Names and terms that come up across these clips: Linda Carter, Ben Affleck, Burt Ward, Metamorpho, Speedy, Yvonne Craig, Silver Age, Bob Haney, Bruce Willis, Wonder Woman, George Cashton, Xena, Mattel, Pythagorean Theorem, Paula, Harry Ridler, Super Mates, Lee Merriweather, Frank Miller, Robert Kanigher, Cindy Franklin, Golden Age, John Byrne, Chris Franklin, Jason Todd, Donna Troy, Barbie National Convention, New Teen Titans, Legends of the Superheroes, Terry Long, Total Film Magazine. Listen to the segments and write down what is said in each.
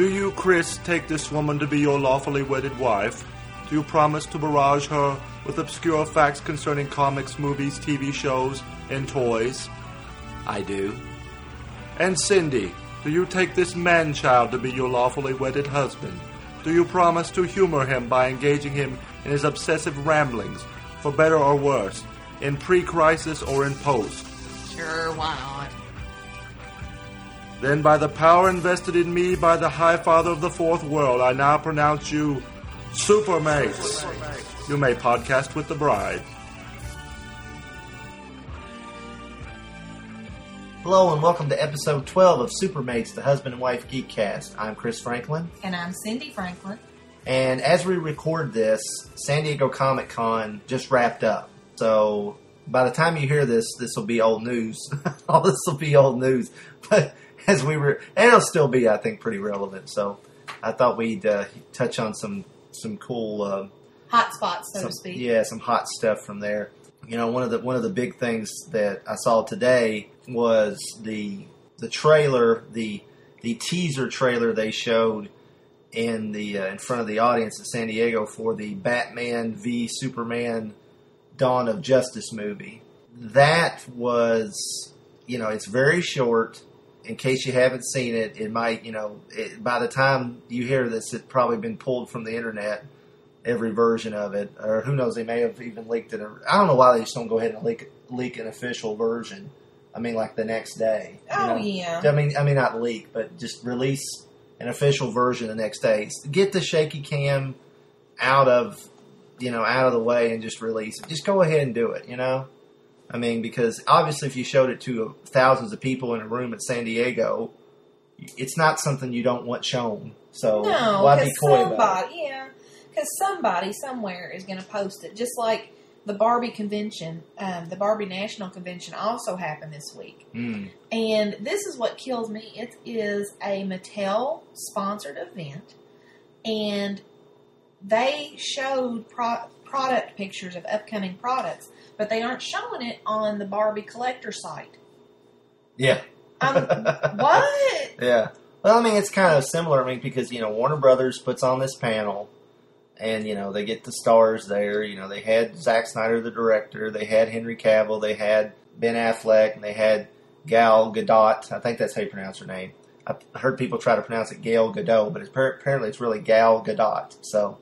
Do you, Chris, take this woman to be your lawfully wedded wife? Do you promise to barrage her with obscure facts concerning comics, movies, TV shows, and toys? I do. And Cindy, do you take this man-child to be your lawfully wedded husband? Do you promise to humor him by engaging him in his obsessive ramblings, for better or worse, in pre-crisis or in post? Sure, why not? Then by the power invested in me by the High Father of the Fourth World, I now pronounce you Supermates. You may podcast with the bride. Hello and welcome to episode 12 of Supermates, the Husband and Wife Geekcast. I'm Chris Franklin. And I'm Cindy Franklin. And as we record this, San Diego Comic Con just wrapped up. So by the time you hear this, this will be old news. All this will be old news. But as we were, and it'll still be, I think, pretty relevant. So I thought we'd touch on some cool hot spots, so to speak. Yeah, some hot stuff from there. You know, one of the big things that I saw today was the trailer, the teaser trailer they showed in the in front of the audience at San Diego for the Batman v Superman Dawn of Justice movie. That was, you know, it's very short. In case you haven't seen it, it might, you know, by the time you hear this, it's probably been pulled from the internet, every version of it. Or who knows, they may have even leaked it. I don't know why they just don't go ahead and leak an official version. I mean, like the next day. Oh, you know? Yeah. I mean, not leak, but just release an official version the next day. Get the shaky cam out of the way and just release it. Just go ahead and do it, you know? I mean, because obviously if you showed it to thousands of people in a room at San Diego, it's not something you don't want shown. So no, why be coy about it? Yeah, because somebody somewhere is going to post it. Just like the Barbie convention, the Barbie National Convention also happened this week. Mm. And this is what kills me. It is a Mattel-sponsored event, and they showed product pictures of upcoming products, but they aren't showing it on the Barbie collector site. Yeah. What? Yeah. Well, I mean, it's kind of similar. I mean, because, you know, Warner Brothers puts on this panel, and, you know, they get the stars there. You know, they had Zack Snyder, the director. They had Henry Cavill. They had Ben Affleck. And they had Gal Gadot. I think that's how you pronounce her name. I heard people try to pronounce it Gal Gadot, but apparently it's really Gal Gadot. So,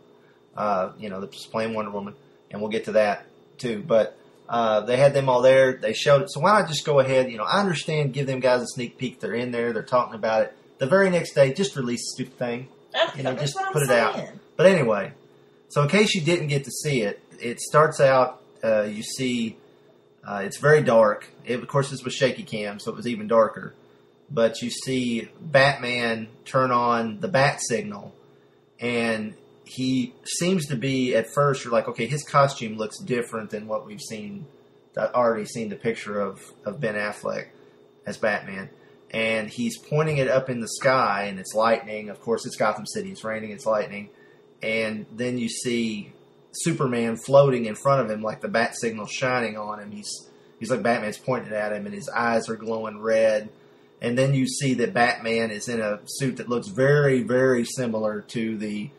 you know, the plain Wonder Woman. And we'll get to that, too. But they had them all there. They showed it. So why not just go ahead? You know, I understand. Give them guys a sneak peek. They're in there. They're talking about it. The very next day, just release the stupid thing. You know, just put it out. But anyway, so in case you didn't get to see it, it starts out. You see, it's very dark. Of course, this was shaky cam, so it was even darker. But you see Batman turn on the bat signal, and he seems to be, at first, you're like, okay, his costume looks different than what we've seen. I've already seen the picture of Ben Affleck as Batman. And he's pointing it up in the sky, and it's lightning. Of course, it's Gotham City. It's raining. It's lightning. And then you see Superman floating in front of him, like the bat signal shining on him. He's like Batman's pointing at him, and his eyes are glowing red. And then you see that Batman is in a suit that looks very, very similar to the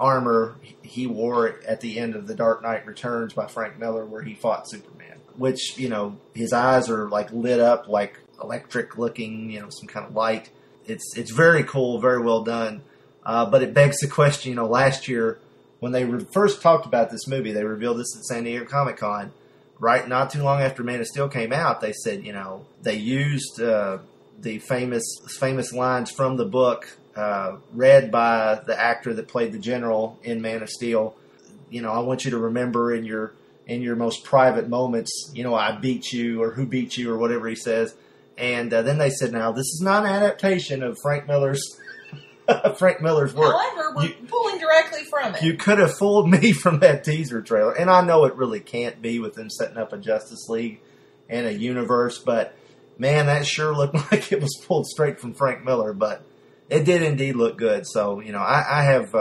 armor he wore at the end of The Dark Knight Returns by Frank Miller, where he fought Superman, which, you know, his eyes are like lit up, like electric looking, you know, some kind of light. It's very cool, very well done. But it begs the question, you know, last year when they first talked about this movie, they revealed this at San Diego Comic Con, right? Not too long after Man of Steel came out, they said, you know, they used the famous lines from the book, read by the actor that played the general in Man of Steel. You know, I want you to remember in your most private moments, you know, I beat you, or who beat you, or whatever he says. And then they said, now, this is not an adaptation of Frank Miller's work. However, we're pulling directly from it. You could have fooled me from that teaser trailer. And I know it really can't be with them setting up a Justice League and a universe, but man, that sure looked like it was pulled straight from Frank Miller, but it did indeed look good. So, you know, I have...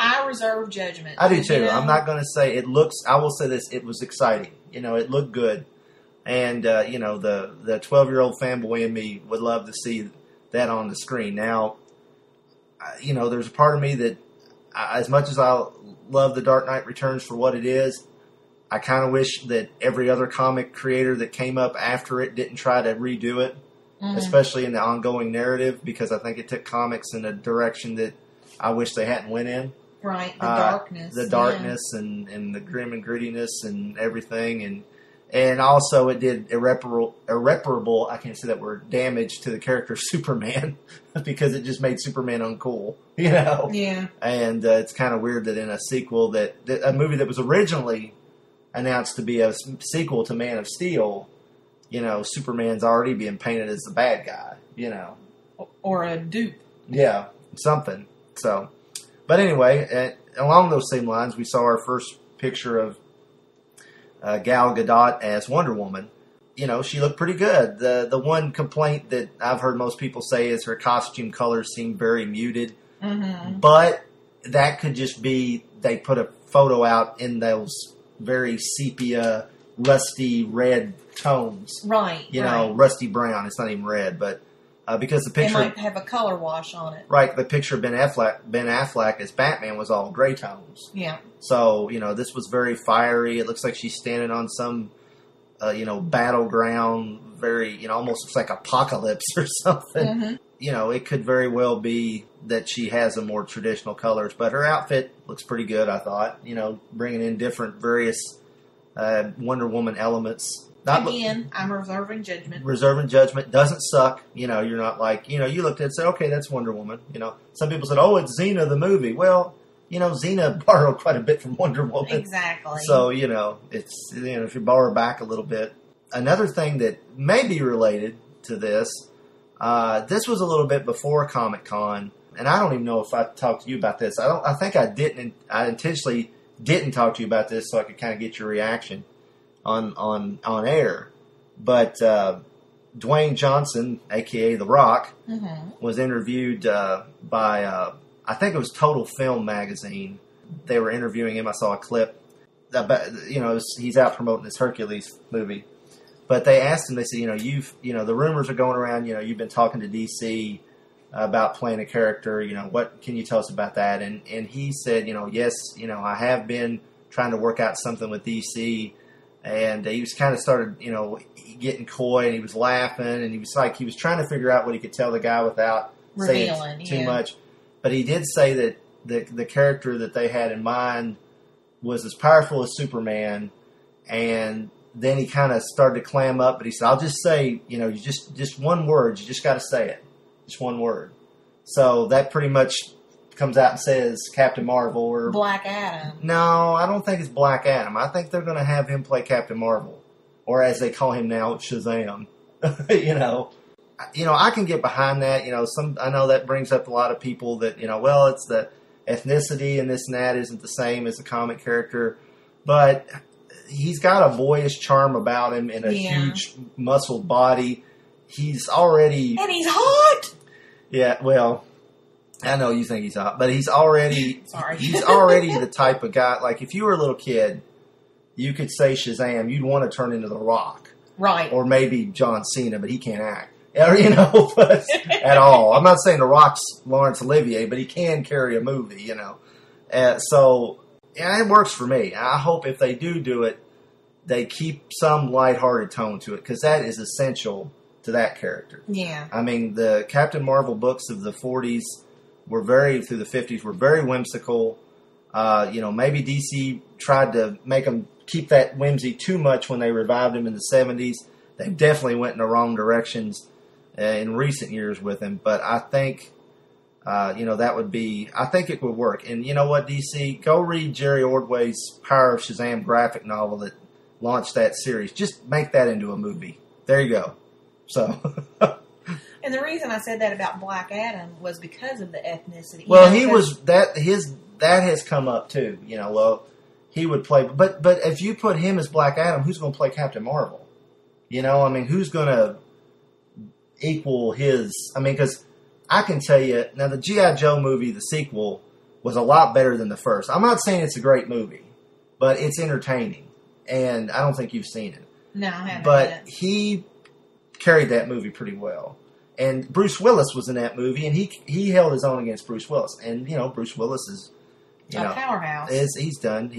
I reserve judgment. I do, too. You know? I'm not going to say it looks... I will say this. It was exciting. You know, it looked good. And, you know, the 12-year-old fanboy in me would love to see that on the screen. Now, you know, there's a part of me that, as much as I love The Dark Knight Returns for what it is, I kind of wish that every other comic creator that came up after it didn't try to redo it, especially in the ongoing narrative, because I think it took comics in a direction that I wish they hadn't went in. Right, the darkness. The darkness and the grim and grittiness and everything. And also it did irreparable, I can't say that word, damage to the character of Superman because it just made Superman uncool, you know? Yeah. And it's kind of weird that in a sequel that a movie that was originally announced to be a sequel to Man of Steel, you know, Superman's already being painted as the bad guy, you know. Or a dupe. Yeah, something. So, but anyway, along those same lines, we saw our first picture of Gal Gadot as Wonder Woman. You know, she looked pretty good. The one complaint that I've heard most people say is her costume colors seem very muted. Mm-hmm. But that could just be they put a photo out in those very sepia, rusty red tones. Right. You know, rusty brown. It's not even red, but because the picture... It might have a color wash on it. Right. The picture of Ben Affleck as Batman was all gray tones. Yeah. So, you know, this was very fiery. It looks like she's standing on some, you know, battleground, very, you know, almost looks like Apocalypse or something. Mm-hmm. You know, it could very well be that she has a more traditional colors, but her outfit looks pretty good, I thought. You know, bringing in different various Wonder Woman elements. Again, I'm reserving judgment. Reserving judgment doesn't suck. You know, you're not like, you know, you looked at it and said, okay, that's Wonder Woman. You know, some people said, oh, it's Xena the movie. Well, you know, Xena borrowed quite a bit from Wonder Woman. Exactly. So, you know, it's, you know, if you borrow back a little bit. Another thing that may be related to this, this was a little bit before Comic-Con, and I don't even know if I talked to you about this. I intentionally didn't talk to you about this so I could kind of get your reaction on air. But Dwayne Johnson, a.k.a. The Rock, was interviewed by, I think it was Total Film magazine. They were interviewing him. I saw a clip. You know, he's out promoting this Hercules movie. But they asked him, they said, you know, the rumors are going around, you know, you've been talking to DC about playing a character, you know, what can you tell us about that? And he said, you know, yes, you know, I have been trying to work out something with DC. And he was kind of started, you know, getting coy, and he was laughing, and he was trying to figure out what he could tell the guy without saying too much. But he did say that the character that they had in mind was as powerful as Superman, and then he kind of started to clam up, but he said, I'll just say, you know, you just one word. You just got to say it. Just one word. So that pretty much comes out and says Captain Marvel or... Black Adam. No, I don't think it's Black Adam. I think they're going to have him play Captain Marvel. Or as they call him now, Shazam. You know, I can get behind that. You know, I know that brings up a lot of people that, you know, well, it's the ethnicity and this and that isn't the same as the comic character. But... he's got a boyish charm about him and a huge muscled body. He's already... And he's hot! Yeah, well, I know you think he's hot, but he's already... Sorry. He's already the type of guy... Like, if you were a little kid, you could say Shazam, you'd want to turn into The Rock. Right. Or maybe John Cena, but he can't act. You know, at all. I'm not saying The Rock's Laurence Olivier, but he can carry a movie, you know. And it works for me. I hope if they do it, they keep some lighthearted tone to it, because that is essential to that character. Yeah. I mean, the Captain Marvel books of the 40s through the 50s, were very whimsical. You know, maybe DC tried to make them keep that whimsy too much when they revived him in the 70s. They definitely went in the wrong directions in recent years with him, but I think... you know, I think it would work. And you know what, DC? Go read Jerry Ordway's Power of Shazam graphic novel that launched that series. Just make that into a movie. There you go. So. And the reason I said that about Black Adam was because of the ethnicity. Well, that has come up too. You know, well, he would play, but if you put him as Black Adam, who's going to play Captain Marvel? You know, I mean, who's going to equal his, I mean, because I can tell you, now the G.I. Joe movie, the sequel, was a lot better than the first. I'm not saying it's a great movie, but it's entertaining. And I don't think you've seen it. No, I haven't. But he carried that movie pretty well. And Bruce Willis was in that movie, and he held his own against Bruce Willis. And you know, Bruce Willis is a powerhouse. He's been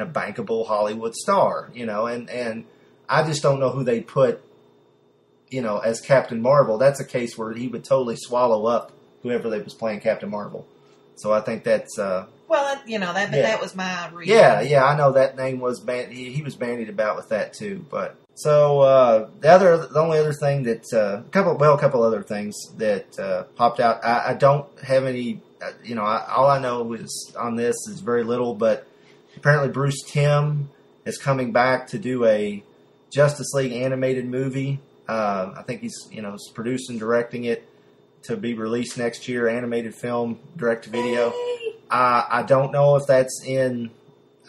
a bankable Hollywood star, you know. And I just don't know who they put, you know, as Captain Marvel. That's a case where he would totally swallow up whoever they was playing Captain Marvel. So I think that's well, you know, that was my reason. Yeah, I know that name was he was bandied about with that too, but. So a couple other things that popped out. I don't have any, you know. All I know is on this is very little, but apparently Bruce Timm is coming back to do a Justice League animated movie. I think he's, you know, producing, directing it to be released next year. Animated film, direct to video. Hey. I don't know if that's in.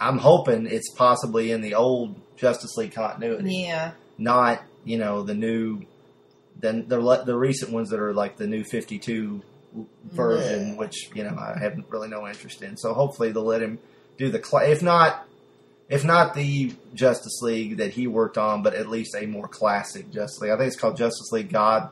I'm hoping it's possibly in the old Justice League continuity, yeah. Not, you know, the new, the recent ones that are like the new 52 version, yeah. Which, you know, I have really no interest in. So hopefully they'll let him do the if not the Justice League that he worked on, but at least a more classic Justice League. I think it's called Justice League Gods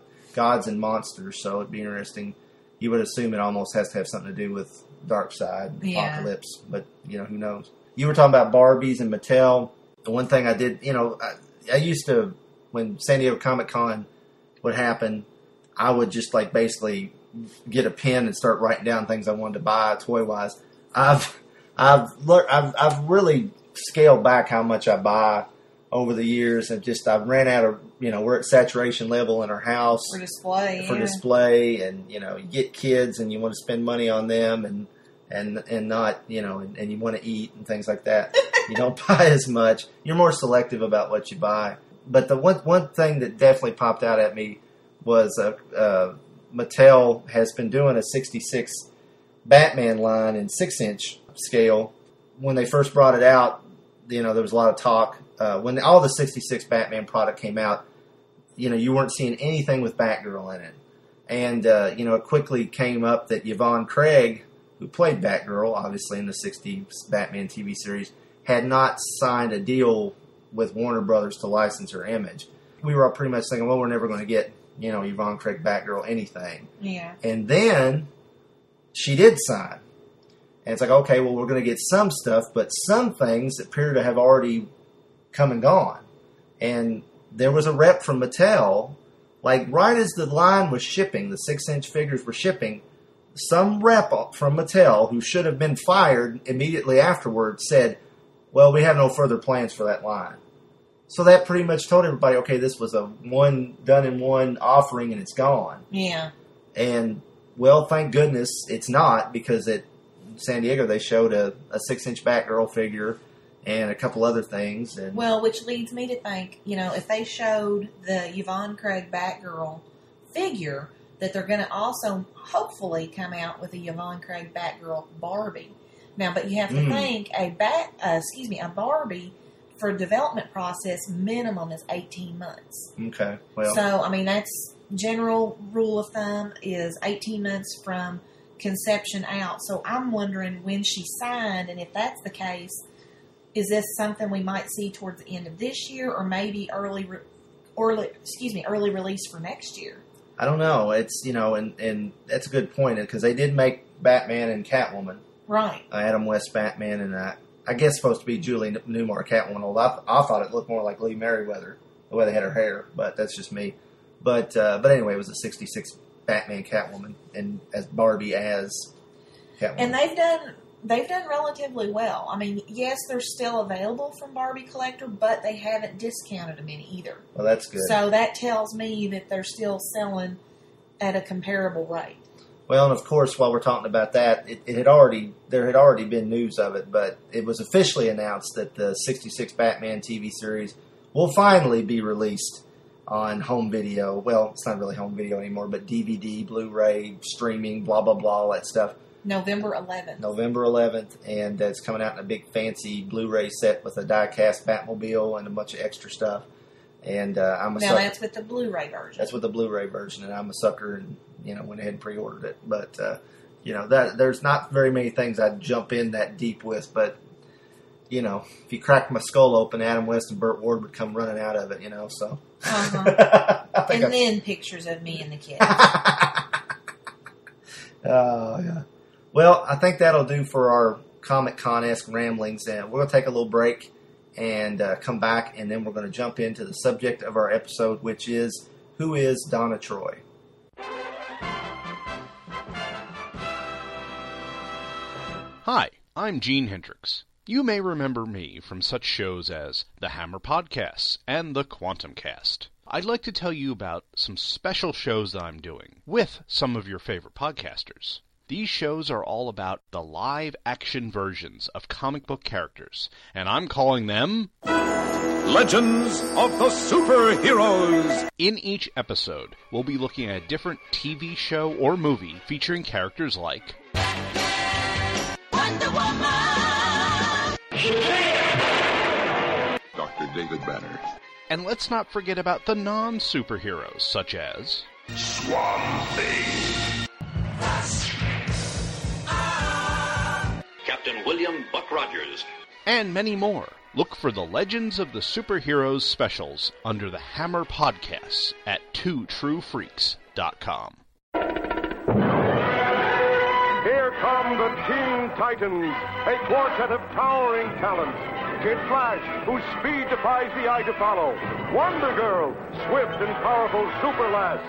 and Monsters. So it'd be interesting. You would assume it almost has to have something to do with Darkseid, yeah. Apocalypse, but you know, who knows? You were talking about Barbies and Mattel. The one thing I did, you know, I used to, when San Diego Comic Con would happen, I would just like basically get a pen and start writing down things I wanted to buy toy wise. I've really scaled back how much I buy over the years, and just I've ran out of, you know, we're at saturation level in our house for display, and you know, you get kids and you want to spend money on them and not, you know, and you want to eat and things like that. You don't buy as much. You're more selective about what you buy. But the one thing that definitely popped out at me was Mattel has been doing a 66 Batman line in 6-inch scale. When they first brought it out, you know, there was a lot of talk. When all the 66 Batman product came out, you know, you weren't seeing anything with Batgirl in it. And, you know, it quickly came up that Yvonne Craig, who played Batgirl, obviously, in the 60s Batman TV series, had not signed a deal with Warner Brothers to license her image. We were all pretty much thinking, well, we're never going to get, you know, Yvonne Craig Batgirl anything. Yeah. And then she did sign. And it's like, okay, well, we're going to get some stuff, but some things appear to have already come and gone. And there was a rep from Mattel, like right as the line was shipping, the 6-inch figures were shipping, some rep from Mattel who should have been fired immediately afterwards said, well, we have no further plans for that line. So that pretty much told everybody, okay, this was a done-in-one offering and it's gone. Yeah. And, well, thank goodness it's not, because at San Diego they showed a 6-inch Batgirl figure and a couple other things. And well, which leads me to think, you know, if they showed the Yvonne Craig Batgirl figure, that they're going to also hopefully come out with a Yvonne Craig Batgirl Barbie. Now, but you have to think a Barbie for development process minimum is 18 months. Okay. Well, so I mean, that's general rule of thumb is 18 months from conception out. So I'm wondering when she signed, and if that's the case, is this something we might see towards the end of this year, or maybe early release for next year? I don't know. It's, you know, and that's a good point, because they did make Batman and Catwoman. Right. Adam West Batman, and I guess supposed to be Julie Newmar Catwoman. Although I thought it looked more like Lee Merriweather, the way they had her hair, but that's just me. But anyway, it was a 66 Batman Catwoman, and as Barbie as Catwoman. And they've done relatively well. I mean, yes, they're still available from Barbie Collector, but they haven't discounted them any either. Well, that's good. So that tells me that they're still selling at a comparable rate. Well, and of course, while we're talking about that, there had already been news of it, but it was officially announced that the 66 Batman TV series will finally be released on home video. Well, it's not really home video anymore, but DVD, Blu-ray, streaming, blah, blah, blah, all that stuff. November 11th. November 11th, and it's coming out in a big fancy Blu-ray set with a die-cast Batmobile and a bunch of extra stuff. And I'm a sucker. Now that's with the Blu-ray version. That's with the Blu-ray version, and I'm a sucker, and you know, went ahead and pre-ordered it. But you know, that there's not very many things I'd jump in that deep with. But you know, if you cracked my skull open, Adam West and Burt Ward would come running out of it, you know, so. Uh-huh. And then pictures of me and the kids. Oh, yeah. Well, I think that'll do for our Comic-Con-esque ramblings. And we're going to take a little break and come back, and then we're going to jump into the subject of our episode, which is, who is Donna Troy? Hi, I'm Gene Hendricks. You may remember me from such shows as the Hammer Podcasts and the Quantum Cast. I'd like to tell you about some special shows that I'm doing with some of your favorite podcasters. These shows are all about the live-action versions of comic book characters, and I'm calling them Legends of the Superheroes. In each episode, we'll be looking at a different TV show or movie featuring characters like Wonder Woman, Dr. David Banner, and let's not forget about the non-superheroes, such as Swamp Thing, Captain William Buck Rogers, and many more. Look for the Legends of the Superheroes specials under the Hammer Podcasts at twotruefreaks.com. Here come the Teen Titans, a quartet of towering talent. Kid Flash, whose speed defies the eye to follow. Wonder Girl, swift and powerful super lass.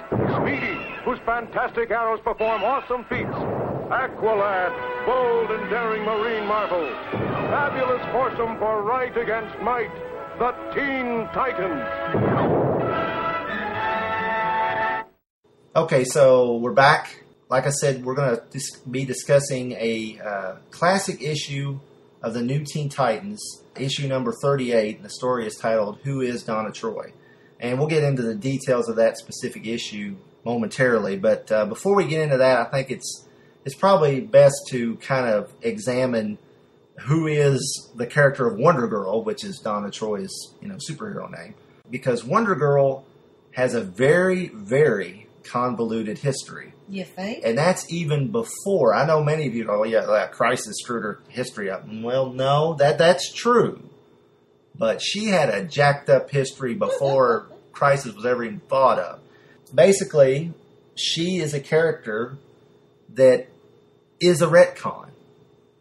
Speedy, whose fantastic arrows perform awesome feats. Aqualad, bold and daring marine marvel. Fabulous foursome for right against might, the Teen Titans. Okay, so we're back. Like I said, we're going to be discussing a classic issue of the New Teen Titans, issue number 38, and the story is titled, Who is Donna Troy? And we'll get into the details of that specific issue momentarily, but before we get into that, I think it's probably best to kind of examine who is the character of Wonder Girl, which is Donna Troy's, you know, superhero name, because Wonder Girl has a very, very convoluted history. You think? And that's even before. I know many of you go, oh, yeah, that crisis screwed her history up. Well, no, that's true. But she had a jacked up history before crisis was ever even thought of. Basically, she is a character that is a retcon.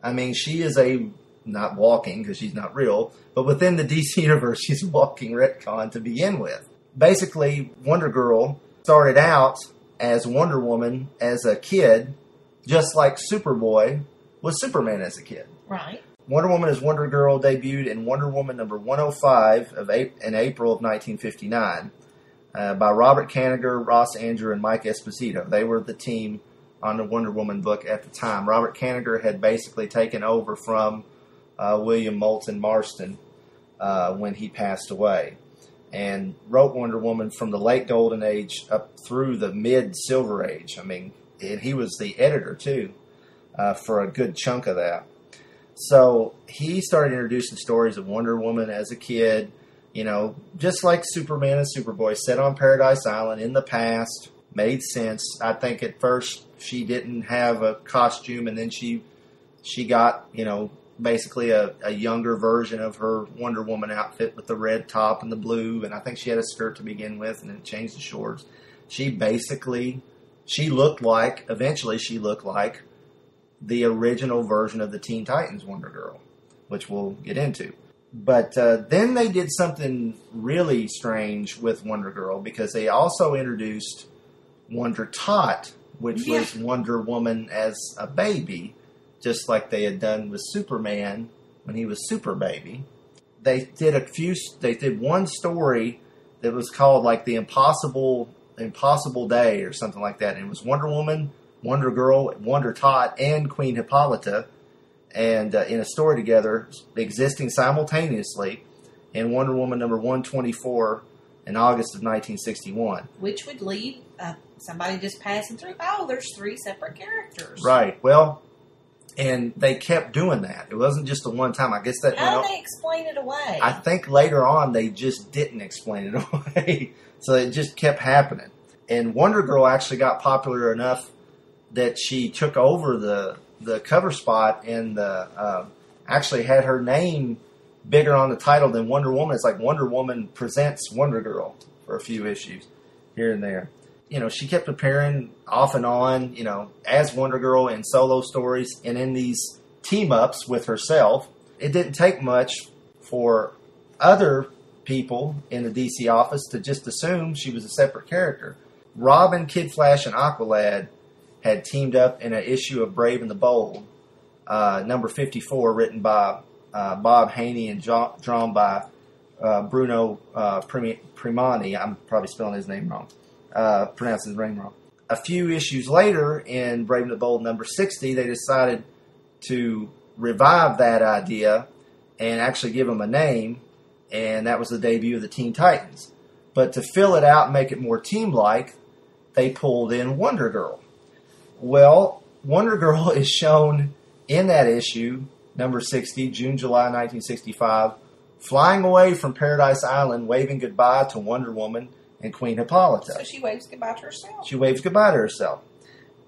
I mean, she is a, not walking because she's not real, but within the DC universe, she's a walking retcon to begin with. Basically, Wonder Girl started out as Wonder Woman as a kid, just like Superboy was Superman as a kid. Right. Wonder Woman as Wonder Girl debuted in Wonder Woman number 105 in April of 1959 by Robert Kanigher, Ross Andrew, and Mike Esposito. They were the team on the Wonder Woman book at the time. Robert Kanigher had basically taken over from William Moulton Marston when he passed away, and wrote Wonder Woman from the late Golden Age up through the mid-Silver Age. I mean, and he was the editor, too, for a good chunk of that. So he started introducing stories of Wonder Woman as a kid, you know, just like Superman and Superboy, set on Paradise Island in the past, made sense. I think at first she didn't have a costume, and then she got, you know, basically a younger version of her Wonder Woman outfit with the red top and the blue, and I think she had a skirt to begin with, and then changed the shorts. She looked like the original version of the Teen Titans Wonder Girl, which we'll get into. But then they did something really strange with Wonder Girl, because they also introduced Wonder Tot, which was Wonder Woman as a baby, just like they had done with Superman when he was Super Baby. They did one story that was called like the Impossible Day or something like that. And it was Wonder Woman, Wonder Girl, Wonder Tot, and Queen Hippolyta, and in a story together, existing simultaneously in Wonder Woman number 124 in August of 1961. Which would leave somebody just passing through, oh, there's three separate characters. Right, well, and they kept doing that. It wasn't just the one time. I guess that... How did they explain it away? I think later on they just didn't explain it away. So it just kept happening. And Wonder Girl actually got popular enough that she took over the cover spot and actually had her name bigger on the title than Wonder Woman. It's like Wonder Woman presents Wonder Girl for a few issues here and there. You know, she kept appearing off and on, you know, as Wonder Girl in solo stories and in these team-ups with herself. It didn't take much for other people in the DC office to just assume she was a separate character. Robin, Kid Flash, and Aqualad had teamed up in an issue of Brave and the Bold, number 54, written by Bob Haney and drawn by Bruno Primani. I'm probably spelling his name wrong. Pronouncing his name wrong. A few issues later, in Brave and the Bold number 60, they decided to revive that idea and actually give them a name, and that was the debut of the Teen Titans. But to fill it out and make it more team-like, they pulled in Wonder Girl. Well, Wonder Girl is shown in that issue, number 60, June, July 1965, flying away from Paradise Island, waving goodbye to Wonder Woman and Queen Hippolyta. So she waves goodbye to herself. She waves goodbye to herself.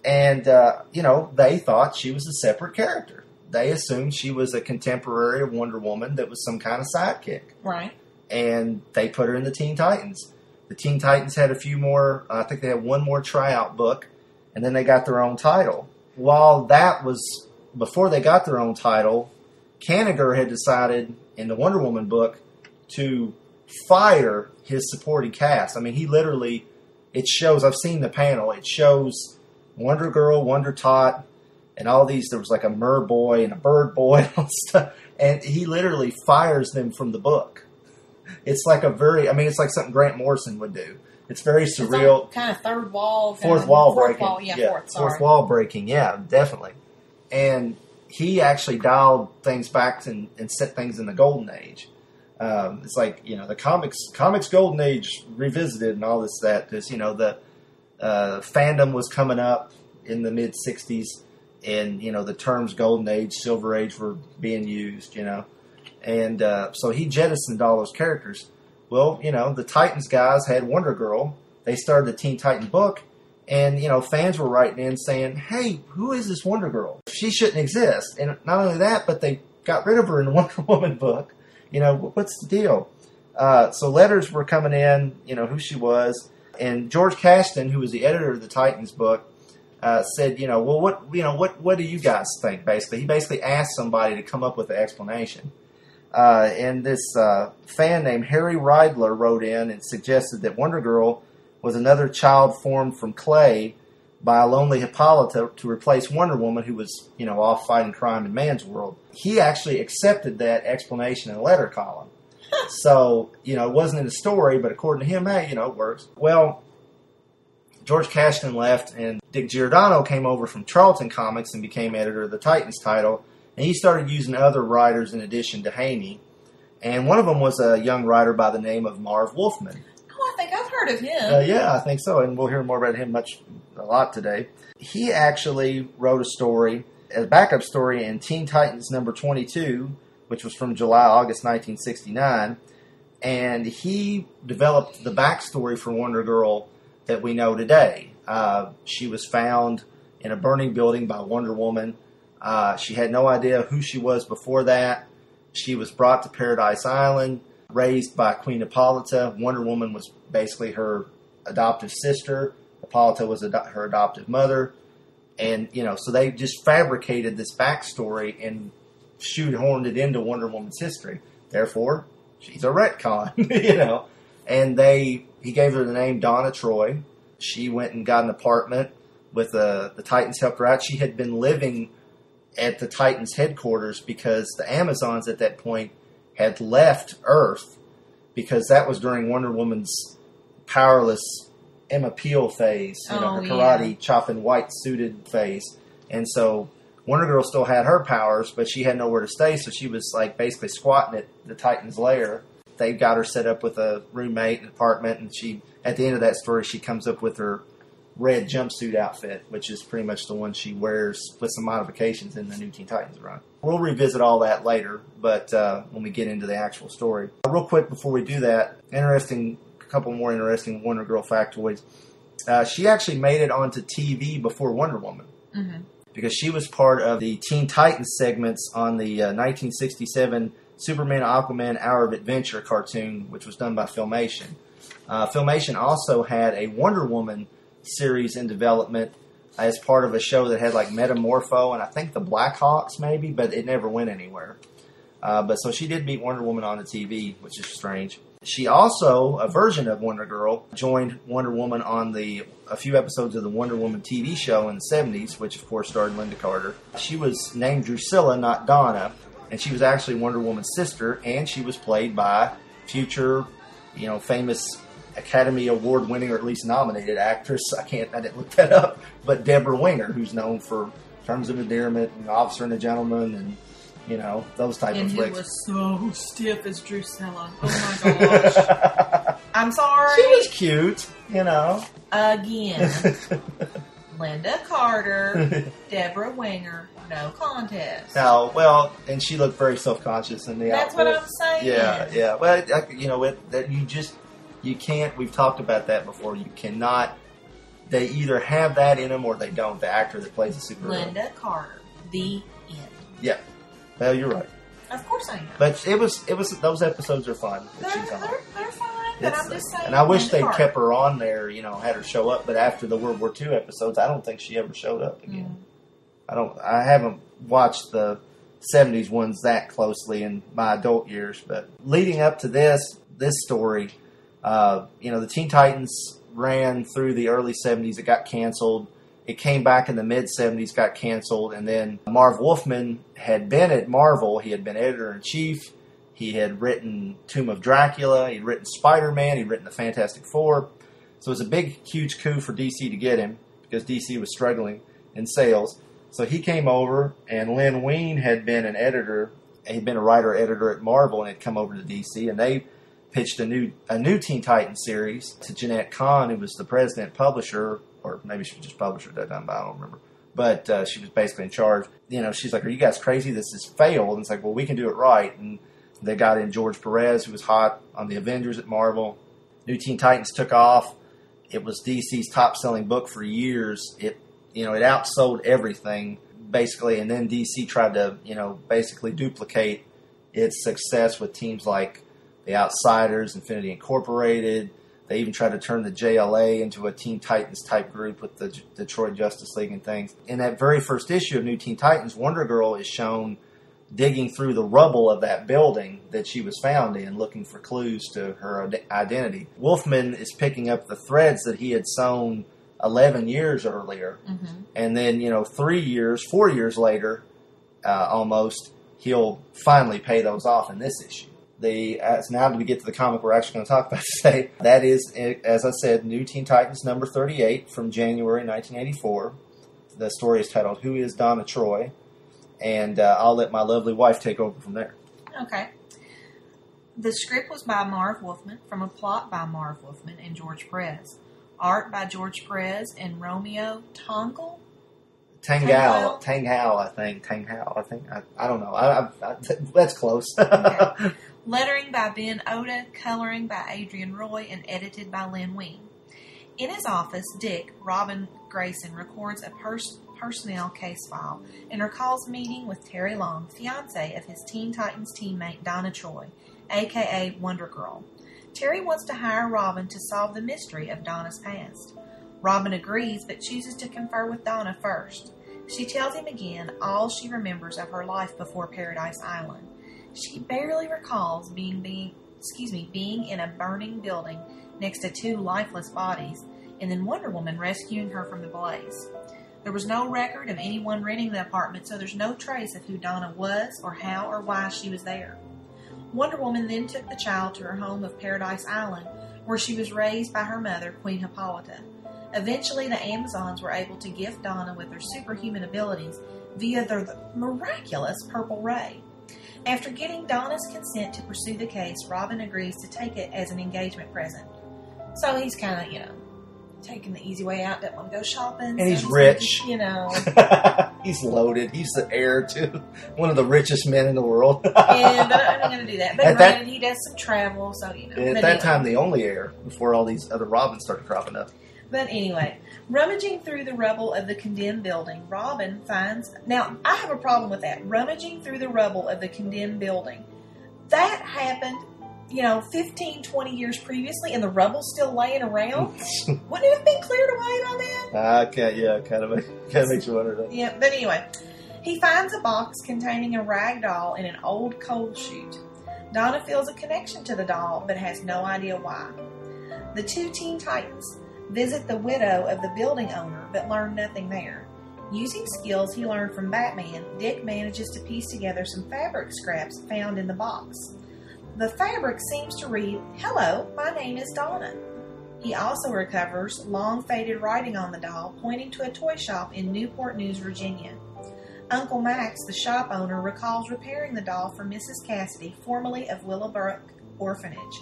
And, you know, they thought she was a separate character. They assumed she was a contemporary of Wonder Woman that was some kind of sidekick. Right. And they put her in the Teen Titans. The Teen Titans had a few more, I think they had one more tryout book, and then they got their own title. While that was, before they got their own title, Kanigher had decided in the Wonder Woman book to fire his supporting cast. I mean, he literally, it shows, I've seen the panel, it shows Wonder Girl, Wonder Tot, and all these, there was like a mer boy and a bird boy and all stuff, and he literally fires them from the book. It's like a very, I mean, it's like something Grant Morrison would do. It's very surreal. It's kind of third wall. Fourth wall breaking. Fourth wall breaking, yeah, definitely. And he actually dialed things back and set things in the Golden Age. It's like, you know, the comics Golden Age revisited and all this, that, because, you know, the fandom was coming up in the mid-'60s, and, you know, the terms Golden Age, Silver Age were being used, you know. And so he jettisoned all those characters. Well, you know, the Titans guys had Wonder Girl. They started the Teen Titan book, and, you know, fans were writing in saying, hey, who is this Wonder Girl? She shouldn't exist. And not only that, but they got rid of her in the Wonder Woman book. You know, what's the deal? So letters were coming in, you know, who she was. And George Cashton, who was the editor of the Titans book, said, you know, well, what do you guys think, basically? He basically asked somebody to come up with an explanation. And this fan named Harry Ridler wrote in and suggested that Wonder Girl was another child formed from clay by a lonely Hippolyta to replace Wonder Woman, who was, you know, off fighting crime in man's world. He actually accepted that explanation in a letter column. So, you know, it wasn't in the story, but according to him, hey, you know, it works. Well, George Cashton left, and Dick Giordano came over from Charlton Comics and became editor of the Titans title, and he started using other writers in addition to Haney. And one of them was a young writer by the name of Marv Wolfman. Oh, I think I've heard of him. Yeah, I think so. And we'll hear more about him a lot today. He actually wrote a story, a backup story in Teen Titans number 22, which was from July-August 1969. And he developed the backstory for Wonder Girl that we know today. She was found in a burning building by Wonder Woman. She had no idea who she was before that. She was brought to Paradise Island, raised by Queen Hippolyta. Wonder Woman was basically her adoptive sister. Hippolyta was her adoptive mother. And, you know, so they just fabricated this backstory and shoehorned it into Wonder Woman's history. Therefore, she's a retcon, you know. And he gave her the name Donna Troy. She went and got an apartment with the Titans helped her out. She had been living at the Titans headquarters because the Amazons at that point had left Earth, because that was during Wonder Woman's powerless Emma Peel phase, you know, her karate chopping white suited phase. And so Wonder Girl still had her powers, but she had nowhere to stay, so she was like basically squatting at the Titans lair. They got her set up with a roommate, an apartment, and she, at the end of that story, she comes up with her red jumpsuit outfit, which is pretty much the one she wears with some modifications in the New Teen Titans run. We'll revisit all that later, but when we get into the actual story. Real quick before we do that, a couple more interesting Wonder Girl factoids. She actually made it onto TV before Wonder Woman, because she was part of the Teen Titans segments on the 1967 Superman Aquaman Hour of Adventure cartoon, which was done by Filmation. Filmation also had a Wonder Woman series in development as part of a show that had like Metamorpho and I think the Blackhawks maybe, but it never went anywhere. But so she did meet Wonder Woman on the TV, which is strange. She also, a version of Wonder Girl, joined Wonder Woman on a few episodes of the Wonder Woman TV show in the 70s, which of course starred Linda Carter. She was named Drusilla, not Donna, and she was actually Wonder Woman's sister, and she was played by future, famous Academy Award winning, or at least nominated actress, I didn't look that up, but Deborah Winger, who's known for Terms of Endearment and Officer and a Gentleman and those type of flicks. And who was so stiff as Drusilla. Oh my gosh. I'm sorry. She was cute, Again. Linda Carter, Deborah Winger, no contest. No, well, and she looked very self-conscious in the outfit. That's what I'm saying. Yeah. Well, you can't, we've talked about that before, you cannot, they either have that in them or they don't, the actor that plays the superhero. Linda Carter, the end. Yeah. Well, you're right. Of course I know. But it was those episodes are fun. They're fun, but I'm just saying. And I wish they kept her on there, had her show up. But after the World War II episodes, I don't think she ever showed up again. Mm-hmm. I haven't watched the 70s ones that closely in my adult years. But leading up to this story, the Teen Titans ran through the early 70s. It got canceled. It came back in the mid-70s, got canceled, and then Marv Wolfman had been at Marvel. He had been editor-in-chief. He had written Tomb of Dracula. He'd written Spider-Man. He'd written the Fantastic Four. So it was a big, huge coup for DC to get him because DC was struggling in sales. So he came over, and Len Wein had been an editor. He'd been a writer-editor at Marvel and had come over to DC, and they pitched a new Teen Titans series to Jeanette Kahn, who was the president-publisher, or maybe she was just publisher at that time, but I don't remember. But she was basically in charge. She's like, "Are you guys crazy? This has failed." And it's like, well, we can do it right. And they got in George Perez, who was hot on the Avengers at Marvel. New Teen Titans took off. It was DC's top-selling book for years. It outsold everything, basically. And then DC tried to, basically duplicate its success with teams like The Outsiders, Infinity Incorporated. They even tried to turn the JLA into a Teen Titans-type group with the Detroit Justice League and things. In that very first issue of New Teen Titans, Wonder Girl is shown digging through the rubble of that building that she was found in, looking for clues to her identity. Wolfman is picking up the threads that he had sewn 11 years earlier. Mm-hmm. And then, 4 years later, almost, he'll finally pay those off in this issue. Now that we get to the comic we're actually going to talk about today, that is, as I said, New Teen Titans number 38 from January 1984. The story is titled, "Who is Donna Troy?" And I'll let my lovely wife take over from there. Okay. The script was by Marv Wolfman, from a plot by Marv Wolfman and George Perez. Art by George Perez and Romeo Tangle? Tanghal, I think. I don't know. That's close. Okay. Lettering by Ben Oda, coloring by Adrian Roy, and edited by Len Wein. In his office, Dick, Robin Grayson, records a personnel case file and recalls meeting with Terry Long, fiancé of his Teen Titans teammate Donna Troy, a.k.a. Wonder Girl. Terry wants to hire Robin to solve the mystery of Donna's past. Robin agrees, but chooses to confer with Donna first. She tells him again all she remembers of her life before Paradise Island. She barely recalls being in a burning building next to two lifeless bodies, and then Wonder Woman rescuing her from the blaze. There was no record of anyone renting the apartment, so there's no trace of who Donna was or how or why she was there. Wonder Woman then took the child to her home of Paradise Island, where she was raised by her mother, Queen Hippolyta. Eventually, the Amazons were able to gift Donna with her superhuman abilities via their miraculous purple ray. After getting Donna's consent to pursue the case, Robin agrees to take it as an engagement present. So he's kind of, taking the easy way out, doesn't want to go shopping. And so he's rich. Like, he's loaded. He's the heir to one of the richest men in the world. Yeah, but I'm not going to do that. But granted, he does some travel, so, At that time, the only heir, before all these other Robins started cropping up. But anyway, rummaging through the rubble of the condemned building, Robin finds... Now, I have a problem with that. Rummaging through the rubble of the condemned building. that happened, 15, 20 years previously, and the rubble's still laying around. Wouldn't it have been cleared away by then? Kind of makes you wonder that. Yeah, but anyway, he finds a box containing a rag doll in an old coal chute. Donna feels a connection to the doll, but has no idea why. The two Teen Titans visit the widow of the building owner, but learn nothing there. Using skills he learned from Batman, Dick manages to piece together some fabric scraps found in the box. The fabric seems to read, "Hello, my name is Donna." He also recovers long-faded writing on the doll, pointing to a toy shop in Newport News, Virginia. Uncle Max, the shop owner, recalls repairing the doll for Mrs. Cassidy, formerly of Willowbrook Orphanage.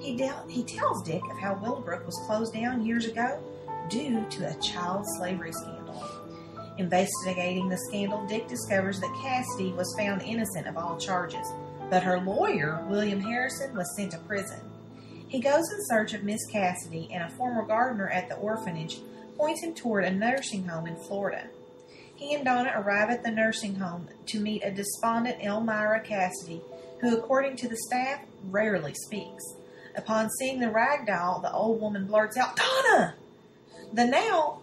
He tells Dick of how Willowbrook was closed down years ago due to a child slavery scandal. Investigating the scandal, Dick discovers that Cassidy was found innocent of all charges, but her lawyer, William Harrison, was sent to prison. He goes in search of Miss Cassidy, and a former gardener at the orphanage points him toward a nursing home in Florida. He and Donna arrive at the nursing home to meet a despondent Elmira Cassidy, who, according to the staff, rarely speaks. Upon seeing the rag doll, the old woman blurts out, "Donna!" The now,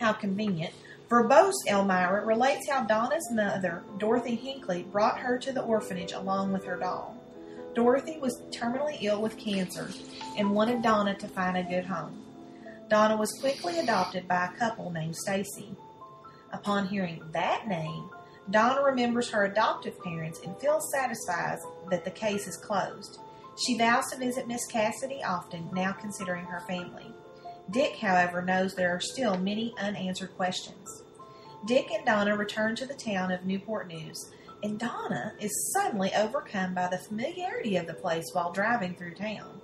how convenient, verbose Elmira relates how Donna's mother, Dorothy Hinckley, brought her to the orphanage along with her doll. Dorothy was terminally ill with cancer and wanted Donna to find a good home. Donna was quickly adopted by a couple named Stacy. Upon hearing that name, Donna remembers her adoptive parents and feels satisfied that the case is closed. She vows to visit Miss Cassidy often, now considering her family. Dick, however, knows there are still many unanswered questions. Dick and Donna return to the town of Newport News, and Donna is suddenly overcome by the familiarity of the place while driving through town.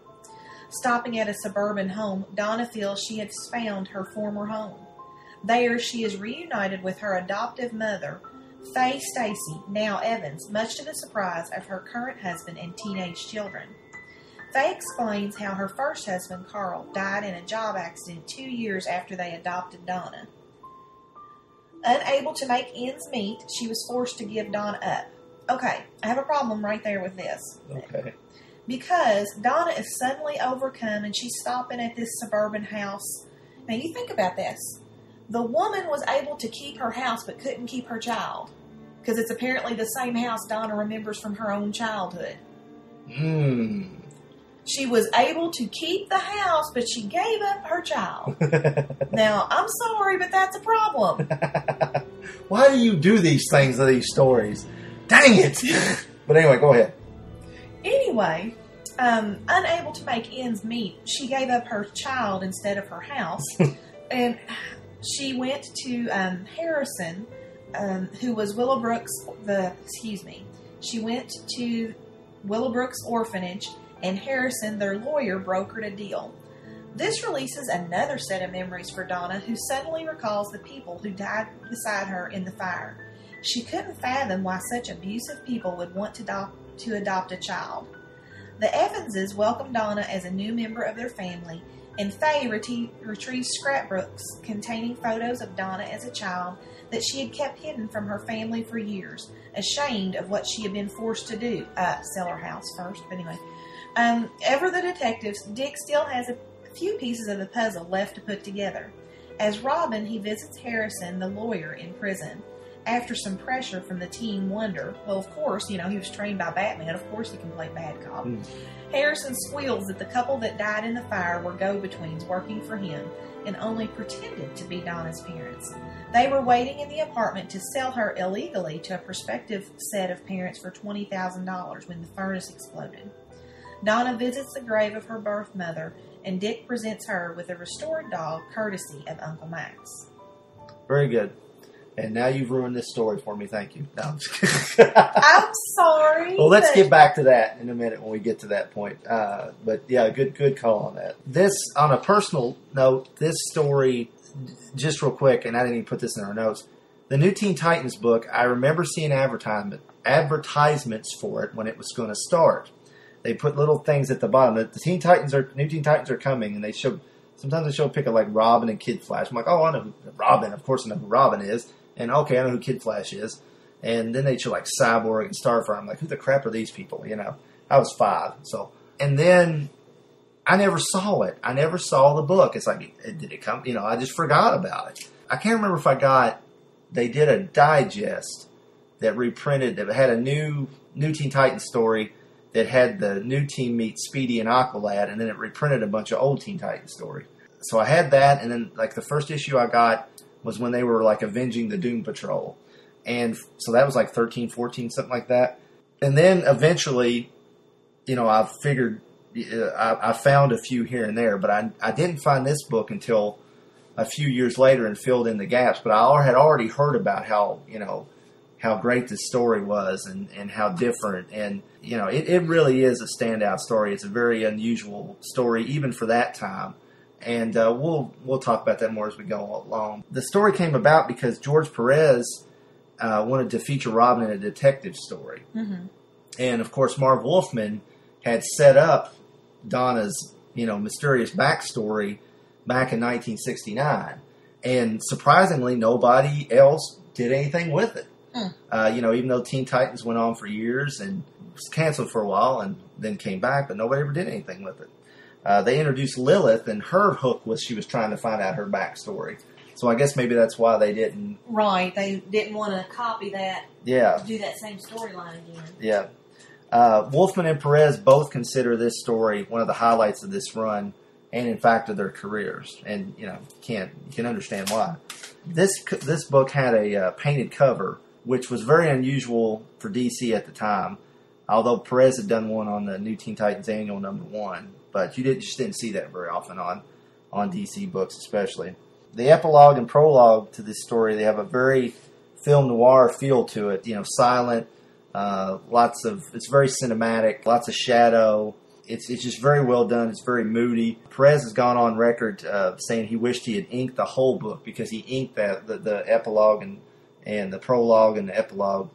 Stopping at a suburban home, Donna feels she has found her former home. There, she is reunited with her adoptive mother, Faye Stacy, now Evans, much to the surprise of her current husband and teenage children. Faye explains how her first husband, Carl, died in a job accident 2 years after they adopted Donna. Unable to make ends meet, she was forced to give Donna up. Okay, I have a problem right there with this. Okay. Because Donna is suddenly overcome and she's stopping at this suburban house. Now you think about this. The woman was able to keep her house but couldn't keep her child. Because it's apparently the same house Donna remembers from her own childhood. Hmm. She was able to keep the house, but she gave up her child. Now, I'm sorry, but that's a problem. Why do you do these things to these stories? Dang it! But anyway, go ahead. Anyway, unable to make ends meet, she gave up her child instead of her house. And she went to Harrison, who was she went to Willowbrook's orphanage, and Harrison, their lawyer, brokered a deal. This releases another set of memories for Donna, who suddenly recalls the people who died beside her in the fire. She couldn't fathom why such abusive people would want to adopt a child. The Evanses welcome Donna as a new member of their family, and Faye retrieves scrapbooks containing photos of Donna as a child that she had kept hidden from her family for years, ashamed of what she had been forced to do. Sell her house first, but anyway. Ever the detectives, Dick still has a few pieces of the puzzle left to put together. As Robin, he visits Harrison, the lawyer, in prison. After some pressure from the Teen Wonder, well, of course, he was trained by Batman, of course he can play bad cop. Harrison squeals that the couple that died in the fire were go-betweens working for him and only pretended to be Donna's parents. They were waiting in the apartment to sell her illegally to a prospective set of parents for $20,000 when the furnace exploded. Donna visits the grave of her birth mother, and Dick presents her with a restored doll courtesy of Uncle Max. Very good. And now you've ruined this story for me. Thank you. No, I'm sorry. Well, let's get back to that in a minute when we get to that point. But yeah, good call on that. This, on a personal note, this story, just real quick, and I didn't even put this in our notes, the New Teen Titans book, I remember seeing advertisements for it when it was going to start. They put little things at the bottom. The New Teen Titans are coming, and sometimes they show a pick of like Robin and Kid Flash. I'm like, oh, I know who Robin. Of course I know who Robin is. And okay, I know who Kid Flash is. And then they show like Cyborg and Starfire. I'm like, who the crap are these people? I was 5. So, and then I never saw it. I never saw the book. It's like, did it come? You know, I just forgot about it. I can't remember if I got, they did a digest that reprinted, that had a new Teen Titans story that had the new team meet Speedy and Aqualad, and then it reprinted a bunch of old Teen Titans story. So I had that, and then like the first issue I got was when they were like avenging the Doom Patrol. And so that was like 13, 14, something like that. And then eventually, you know, I figured, I found a few here and there, but I didn't find this book until a few years later and filled in the gaps. But I had already heard about how, you know, how great this story was and how different. And, you know, it really is a standout story. It's a very unusual story, even for that time. And we'll talk about that more as we go along. The story came about because George Perez wanted to feature Robin in a detective story. Mm-hmm. And, of course, Marv Wolfman had set up Donna's, you know, mysterious backstory back in 1969. And surprisingly, nobody else did anything with it. Mm. You know, even though Teen Titans went on for years and was canceled for a while and then came back, but nobody ever did anything with it. They introduced Lilith, and her hook was she was trying to find out her backstory. So I guess maybe that's why they didn't... Right, they didn't want to copy that. Yeah. Do that same storyline again. Yeah. Wolfman and Perez both consider this story one of the highlights of this run, and in fact of their careers. And, you know, you can understand why. This book had a painted cover, which was very unusual for DC at the time, although Perez had done one on the New Teen Titans Annual #1. But you just didn't see that very often on DC books especially. The epilogue and prologue to this story, they have a very film noir feel to it. You know, silent, lots of... It's very cinematic, lots of shadow. It's just very well done. It's very moody. Perez has gone on record saying he wished he had inked the whole book because he inked the epilogue and the prologue and the epilogue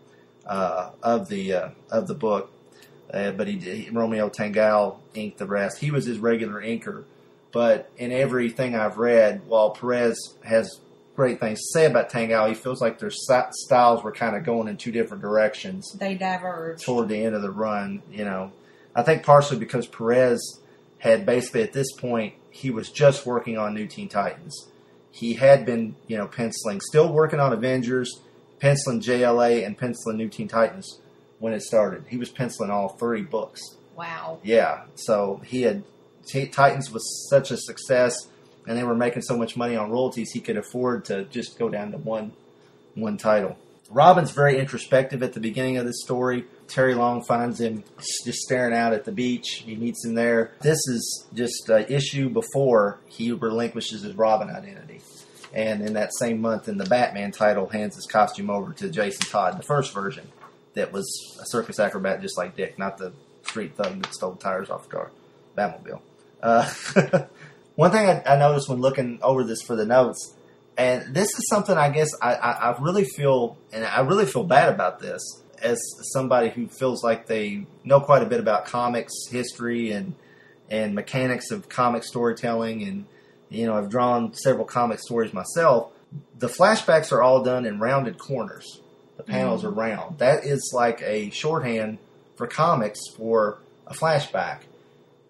of the book. But Romeo Tanghal inked the rest. He was his regular inker. But in everything I've read, while Perez has great things to say about Tanghal, he feels like their styles were kind of going in two different directions. They diverged. Toward the end of the run, you know. I think partially because Perez had basically at this point, he was just working on New Teen Titans. He had been, you know, still working on Avengers, penciling JLA, and penciling New Teen Titans when it started. He was penciling all 3 books. Wow. Yeah. So he had... Titans was such a success, and they were making so much money on royalties, he could afford to just go down to one title. Robin's very introspective at the beginning of this story. Terry Long finds him just staring out at the beach. He meets him there. This is just an issue before he relinquishes his Robin identity. And in that same month, in the Batman title, hands his costume over to Jason Todd, the first version, that was a circus acrobat just like Dick, not the street thug that stole tires off the car. Batmobile. One thing I noticed when looking over this for the notes, and this is something I guess I really feel, and I really feel bad about this as somebody who feels like they know quite a bit about comics history and mechanics of comic storytelling, and you know I've drawn several comic stories myself. The flashbacks are all done in rounded corners. The panels are round. That is like a shorthand for comics for a flashback.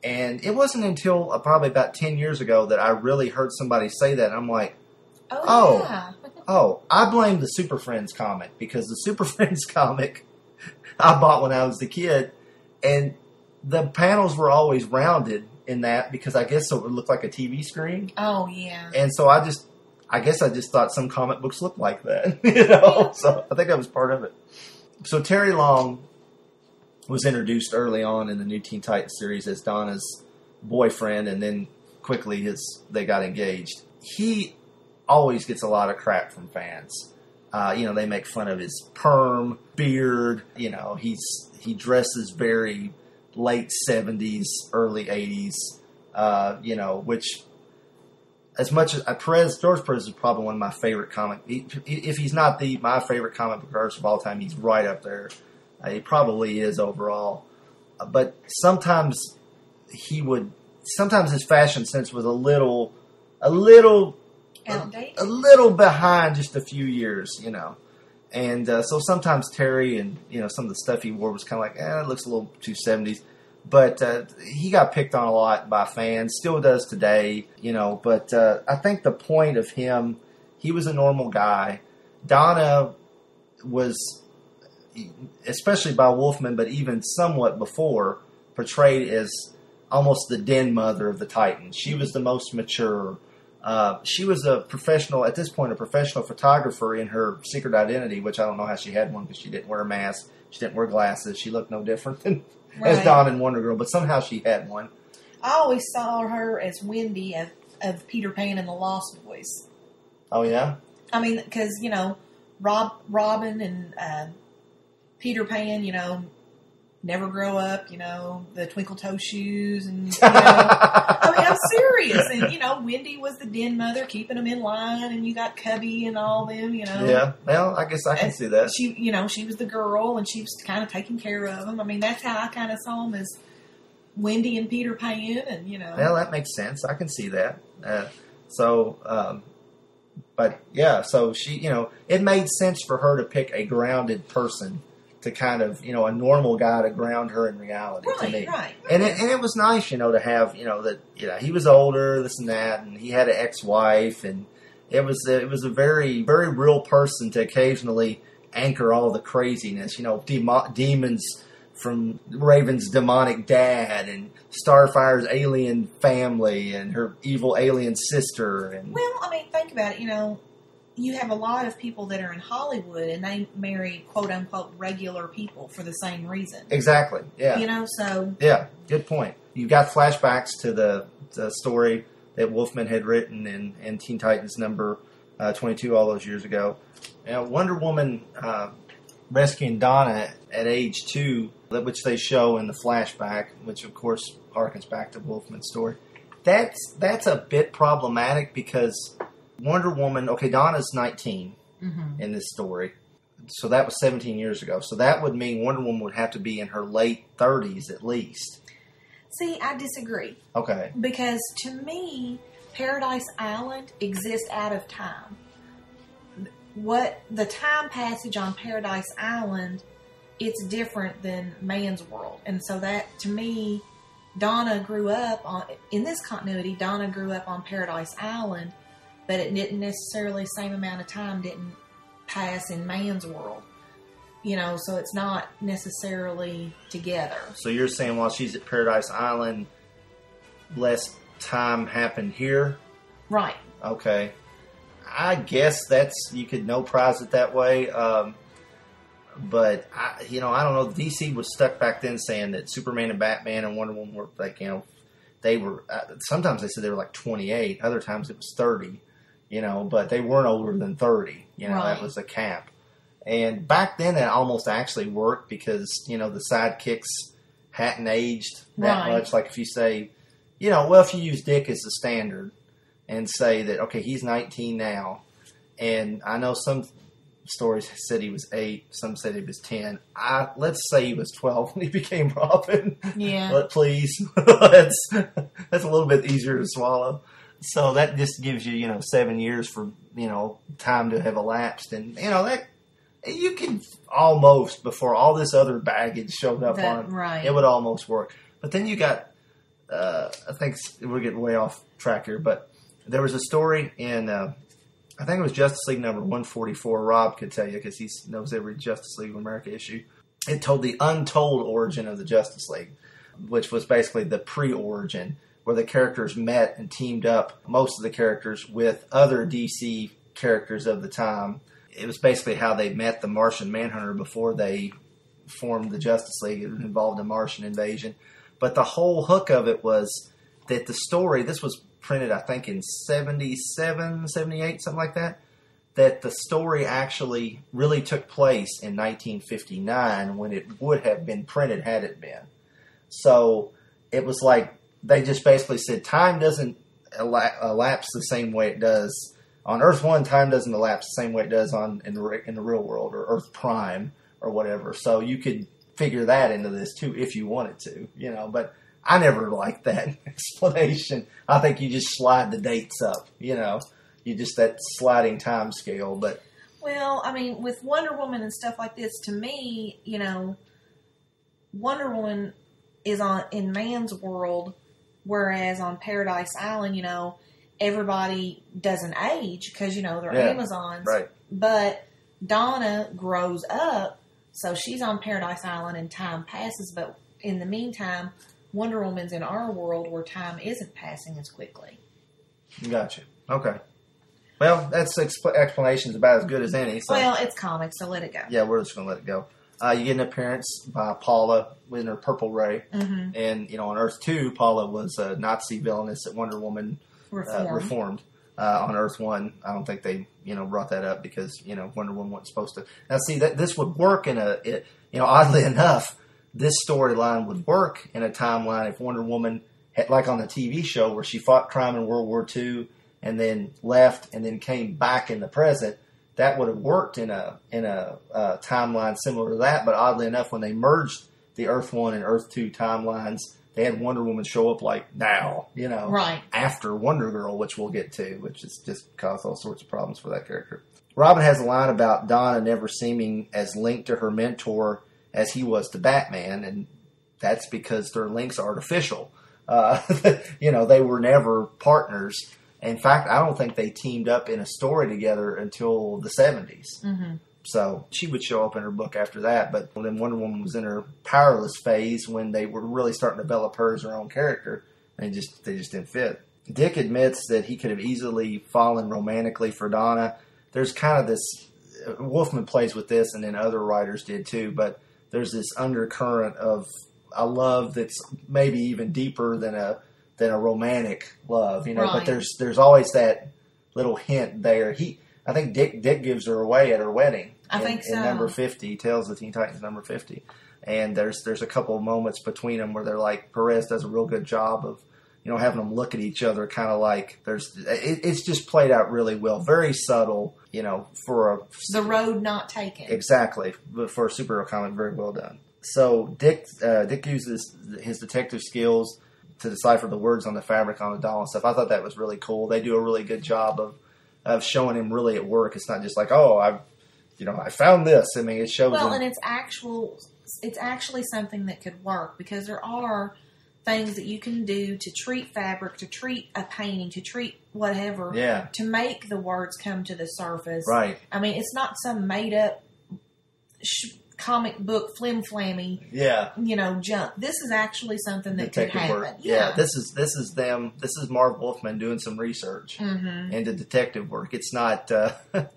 And it wasn't until probably about 10 years ago that I really heard somebody say that. And I'm like, I blame the Super Friends comic because the Super Friends comic I bought when I was a kid. And the panels were always rounded in that because I guess so it would look like a TV screen. Oh, yeah. And so I guess I just thought some comic books looked like that. You know, so I think that was part of it. So Terry Long was introduced early on in the New Teen Titans series as Donna's boyfriend, and then quickly they got engaged. He always gets a lot of crap from fans. You know, they make fun of his perm, beard. You know, he dresses very late 70s, early 80s, you know, which as much as George Perez is probably one of my favorite comic. If he's not my favorite comic book artist of all time, he's right up there. He probably is overall. But sometimes his fashion sense was a little outdated, a little behind just a few years, you know. And so sometimes Terry and, you know, some of the stuff he wore was kind of like, it looks a little too 70s. But he got picked on a lot by fans, still does today, you know. But I think the point of him, he was a normal guy. Donna was, especially by Wolfman, but even somewhat before, portrayed as almost the den mother of the Titans. She was the most mature. She was a professional, at this point, a professional photographer in her secret identity, which I don't know how she had one because she didn't wear a mask. She didn't wear glasses. She looked no different than right. as Dawn and Wonder Girl, but somehow she had one. I always saw her as Wendy of Peter Pan and the Lost Boys. Oh, yeah? I mean, because, you know, Robin and Peter Pan, you know, never grow up, you know, the twinkle toe shoes, and, you know, I mean, I'm serious. And, you know, Wendy was the den mother, keeping them in line, and you got Cubby and all them, you know. Yeah, well, I guess I can see that. She, you know, she was the girl, and she was kind of taking care of them. I mean, that's how I kind of saw them, as Wendy and Peter Pan, and, you know. Well, that makes sense. I can see that. But, yeah, so she, you know, it made sense for her to pick a grounded person to kind of, you know, a normal guy to ground her in reality, right, to me. Right. And it was nice, you know, to have, you know, that, you know, he was older, this and that, and he had an ex-wife, and it was a very, very real person to occasionally anchor all the craziness, you know, demons from Raven's demonic dad, and Starfire's alien family, and her evil alien sister. And well, I mean, think about it, you know, you have a lot of people that are in Hollywood and they marry quote-unquote regular people for the same reason. Exactly, yeah. You know, so... Yeah, good point. You got flashbacks to the story that Wolfman had written in Teen Titans number 22 all those years ago. Now, Wonder Woman rescuing Donna at age 2, which they show in the flashback, which of course harkens back to Wolfman's story. That's a bit problematic because... Wonder Woman, okay, Donna's 19 in this story. So that was 17 years ago. So that would mean Wonder Woman would have to be in her late 30s at least. See, I disagree. Okay. Because to me, Paradise Island exists out of time. What the time passage on Paradise Island, it's different than man's world. And so that, to me, in this continuity, Donna grew up on Paradise Island, but it didn't necessarily, same amount of time didn't pass in man's world. You know, so it's not necessarily together. So you're saying while she's at Paradise Island, less time happened here? Right. Okay. I guess you could no prize it that way. But, you know, I don't know. DC was stuck back then saying that Superman and Batman and Wonder Woman were like, you know, they were, sometimes they said they were like 28. Other times it was 30. You know, but they weren't older than 30. You know, right. That was the cap. And back then, that almost actually worked because, you know, the sidekicks hadn't aged that much. Like if you say, you know, well, if you use Dick as the standard and say that, okay, he's 19 now. And I know some stories said he was 8. Some said he was 10. Let's say he was 12 when he became Robin. Yeah. But please, that's a little bit easier to swallow. So that just gives you, you know, 7 years for, you know, time to have elapsed. And, you know, that you can almost, before all this other baggage showed up it would almost work. But then you got, I think we're getting way off track here, but there was a story in, I think it was Justice League number 144. Rob could tell you because he knows every Justice League of America issue. It told the untold origin of the Justice League, which was basically the pre-origin, where the characters met and teamed up, most of the characters, with other DC characters of the time. It was basically how they met the Martian Manhunter before they formed the Justice League. It involved a Martian invasion. But the whole hook of it was that the story, this was printed I think in 77, 78, something like that, that the story actually really took place in 1959 when it would have been printed had it been. So it was like, they just basically said time doesn't elapse the same way it does on Earth 1. Time doesn't elapse the same way it does in the real world, or Earth Prime or whatever. So you could figure that into this too if you wanted to, you know. But I never liked that explanation. I think you just slide the dates up, you know. You just that sliding time scale. But well, I mean, with Wonder Woman and stuff like this, to me, you know, Wonder Woman is on in man's world, whereas on Paradise Island, you know, everybody doesn't age because, you know, they're Amazons. Right. But Donna grows up, so she's on Paradise Island and time passes. But in the meantime, Wonder Woman's in our world where time isn't passing as quickly. Gotcha. Okay. Well, that's explanation's about as good as any. So. Well, it's comics, so let it go. Yeah, we're just going to let it go. You get an appearance by Paula in her purple ray. Mm-hmm. And, you know, on Earth 2, Paula was a Nazi villainess that Wonder Woman reformed. On Earth 1, I don't think they, you know, brought that up because, you know, Wonder Woman wasn't supposed to. Now, see, this would work in a, you know, oddly enough, this storyline would work in a timeline if Wonder Woman, had, like on the TV show where she fought crime in World War II and then left and then came back in the present, that would have worked in a timeline similar to that. But oddly enough, when they merged the Earth 1 and Earth 2 timelines, they had Wonder Woman show up like now, you know, right after Wonder Girl, which we'll get to, which is just caused all sorts of problems for that character. Robin has a line about Donna never seeming as linked to her mentor as he was to Batman, and that's because their links are artificial. You know, they were never partners. In fact, I don't think they teamed up in a story together until the 70s. Mm-hmm. So she would show up in her book after that. But then Wonder Woman was in her powerless phase when they were really starting to develop her as her own character. And they just didn't fit. Dick admits that he could have easily fallen romantically for Donna. There's kind of this... Wolfman plays with this, and then other writers did too. But there's this undercurrent of a love that's maybe even deeper than a romantic love, you know. Right. But there's always that little hint there. I think Dick gives her away at her wedding. I think so. In number 50, he tells the Teen Titans number 50, and there's a couple of moments between them where they're like, Perez does a real good job of, you know, having them look at each other, kind of like it's just played out really well, very subtle, you know, the road not taken. Exactly, but for a superhero comic, very well done. So Dick uses his detective skills to decipher the words on the fabric on the doll and stuff. I thought that was really cool. They do a really good job of showing him really at work. It's not just like, oh, I found this. I mean, it shows. Well, him. And it's actually something that could work because there are things that you can do to treat fabric, to treat a painting, to treat whatever, to make the words come to the surface. Right. I mean, it's not some made up comic book flim-flammy, you know, junk. This is actually something that could happen. Work. Yeah, this is them. This is Marv Wolfman doing some research into detective work. It's not book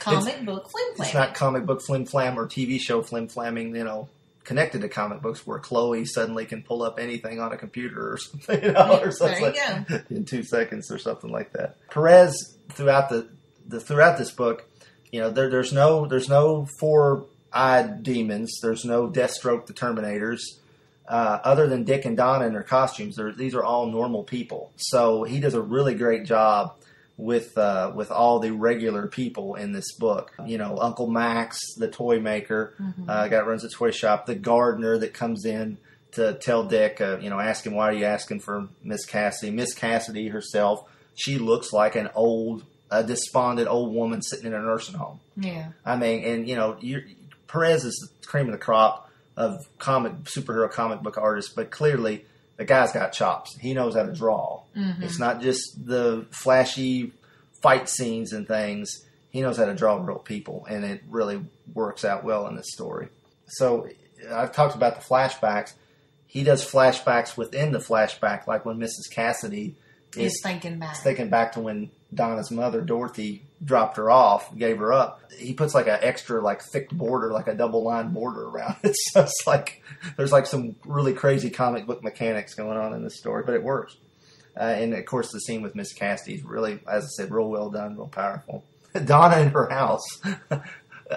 flim-flam. It's not comic book flim-flam or TV show flim-flamming. You know, connected to comic books where Chloe suddenly can pull up anything on a computer or something, you know, or something in 2 seconds or something like that. Perez throughout throughout this book, you know, there's no four-eyed demons. There's no Deathstroke the Terminators. Other than Dick and Donna in their costumes, these are all normal people. So he does a really great job with all the regular people in this book. You know, Uncle Max, the toy maker, guy that runs a toy shop, the gardener that comes in to tell Dick, you know, ask him, why are you asking for Miss Cassidy? Miss Cassidy herself, she looks like an old, despondent old woman sitting in a nursing home. Yeah. I mean, and, you know, Perez is the cream of the crop of superhero comic book artists, but clearly the guy's got chops. He knows how to draw. Mm-hmm. It's not just the flashy fight scenes and things. He knows how to draw real people, and it really works out well in this story. So I've talked about the flashbacks. He does flashbacks within the flashback, like when Mrs. Cassidy is thinking back to when Donna's mother, Dorothy, dropped her off, gave her up. He puts like an extra, like thick border, like a double line border around it. So it's like, there's like some really crazy comic book mechanics going on in this story, but it works. And of course the scene with Miss Cassidy is really, as I said, real well done, real powerful. Donna in her house.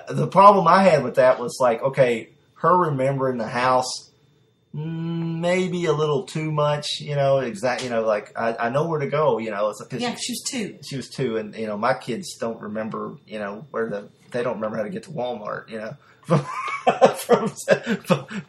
The problem I had with that was like, okay, her remembering the house maybe a little too much, you know, exactly, you know, like, I know where to go, you know. It's because she was two, and, you know, my kids don't remember, you know, they don't remember how to get to Walmart, you know.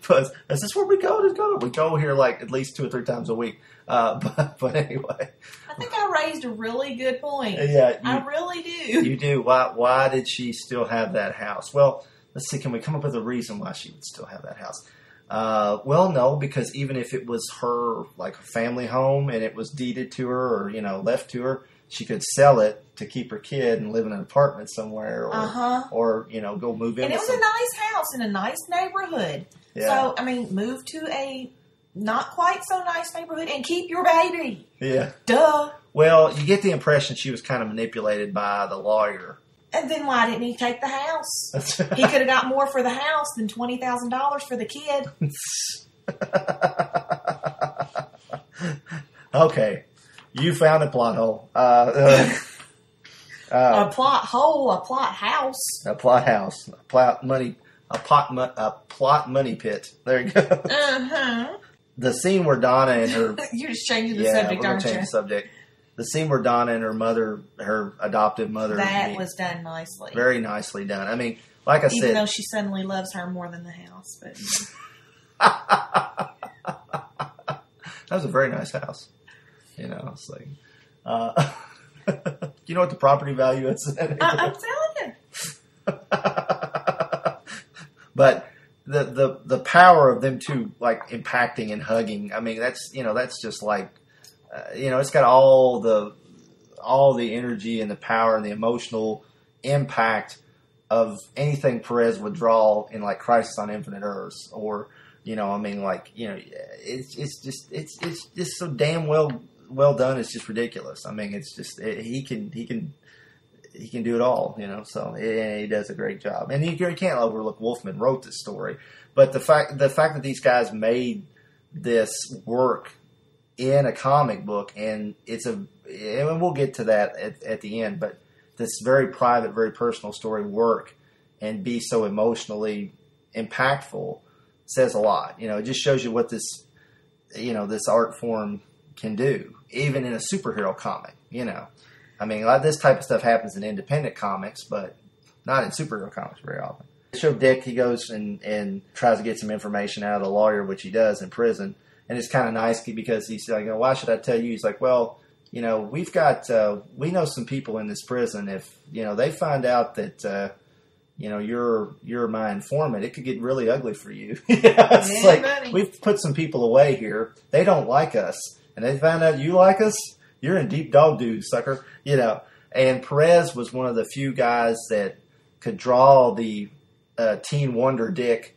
But is this where we go? We go here, like, at least 2 or 3 times a week. But anyway. I think I raised a really good point. Yeah. I really do. You do. Why did she still have that house? Well, let's see, can we come up with a reason why she would still have that house? Well, no, because even if it was her, like, her family home and it was deeded to her or, you know, left to her, she could sell it to keep her kid and live in an apartment somewhere or, or you know, go move in. And it was a nice house in a nice neighborhood. Yeah. So, I mean, move to a not quite so nice neighborhood and keep your baby. Yeah. Duh. Well, you get the impression she was kind of manipulated by the lawyer. And then why didn't he take the house? He could have got more for the house than $20,000 for the kid. Okay. You found a plot hole. A plot hole, a plot house. A plot house. A plot money, a plot money pit. There you go. Uh-huh. The scene where Donna and her... You're just changing the subject, aren't you? Yeah, we're going to change the subject. The scene where Donna and her mother, her adoptive mother... That was done nicely. Very nicely done. I mean, like I said... Even though she suddenly loves her more than the house. But that was a very nice house. You know, it's like... you know what the property value is? I'm telling you. But the power of them two, like, impacting and hugging, I mean, that's, you know, that's just like... you know, it's got all the energy and the power and the emotional impact of anything Perez would draw in, like, Crisis on Infinite Earths, or, you know, I mean, like, you know, it's just so damn well done. It's just ridiculous. I mean, it's just he can do it all, you know. So he does a great job, and you can't overlook Wolfman wrote this story, but the fact that these guys made this work in a comic book, and and we'll get to that at the end, but this very private, very personal story work and be so emotionally impactful says a lot. You know, it just shows you what this, you know, this art form can do, even in a superhero comic, you know. I mean, a lot of this type of stuff happens in independent comics, but not in superhero comics very often. So Dick, he goes and tries to get some information out of the lawyer, which he does in prison. And it's kind of nice because he's like, why should I tell you? He's like, well, you know, we've got, we know some people in this prison. If, you know, they find out that, you know, you're my informant, it could get really ugly for you. It's like, we've put some people away here. They don't like us. And they find out you like us, you're in deep dog dude, sucker. You know, and Perez was one of the few guys that could draw the Teen Wonder Dick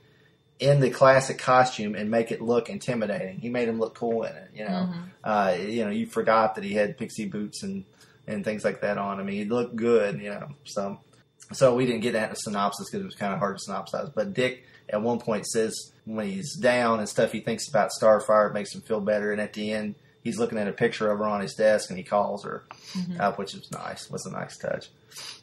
in the classic costume and make it look intimidating. He made him look cool in it, you know. Mm-hmm. You know, you forgot that he had pixie boots and things like that on him. I mean, he looked good, you know. So we didn't get that in a synopsis because it was kind of hard to synopsize. But Dick, at one point, says when he's down and stuff, he thinks about Starfire. It makes him feel better. And at the end, he's looking at a picture of her on his desk, and he calls her, mm-hmm. Which is nice. It was a nice touch.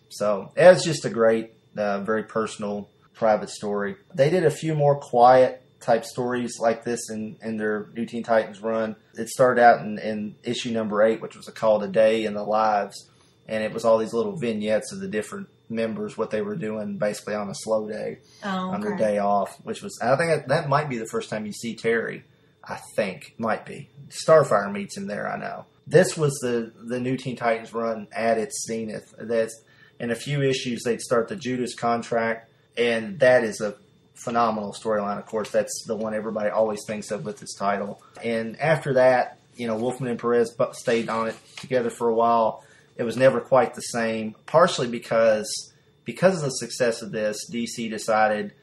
So it was just a great, very personal private story. They did a few more quiet type stories like this in their New Teen Titans run. It started out in issue number 8, which was called A Day in the Lives, and it was all these little vignettes of the different members, what they were doing basically on a slow day, on their day off, which was, I think that might be the first time you see Terry. I think might be. Starfire meets him there, I know. This was the New Teen Titans run at its zenith. That's in a few issues they'd start the Judas Contract. And that is a phenomenal storyline, of course. That's the one everybody always thinks of with this title. And after that, you know, Wolfman and Perez stayed on it together for a while. It was never quite the same, partially because of the success of this, DC decided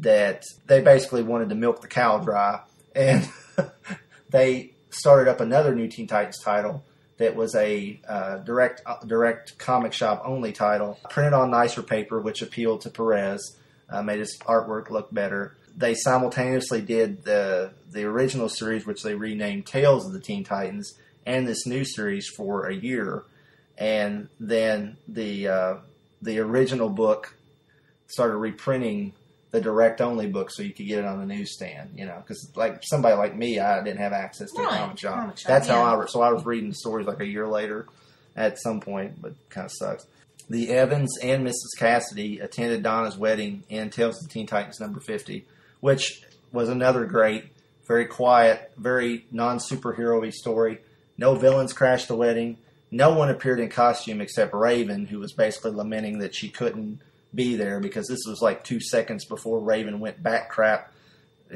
that they basically wanted to milk the cow dry. And they started up another New Teen Titans title that was a direct comic shop only title, printed on nicer paper, which appealed to Perez, made his artwork look better. They simultaneously did the original series, which they renamed Tales of the Teen Titans, and this new series for a year. And then the original book started reprinting the direct-only book so you could get it on the newsstand, you know, because like somebody like me, I didn't have access to a comic shop. That's how I... So I was reading the stories like a year later at some point, but kind of sucks. The Evans and Mrs. Cassidy attended Donna's wedding in Tales of the Teen Titans number 50, which was another great, very quiet, very non-superhero-y story. No villains crashed the wedding. No one appeared in costume except Raven, who was basically lamenting that she couldn't be there because this was like 2 seconds before Raven went bat crap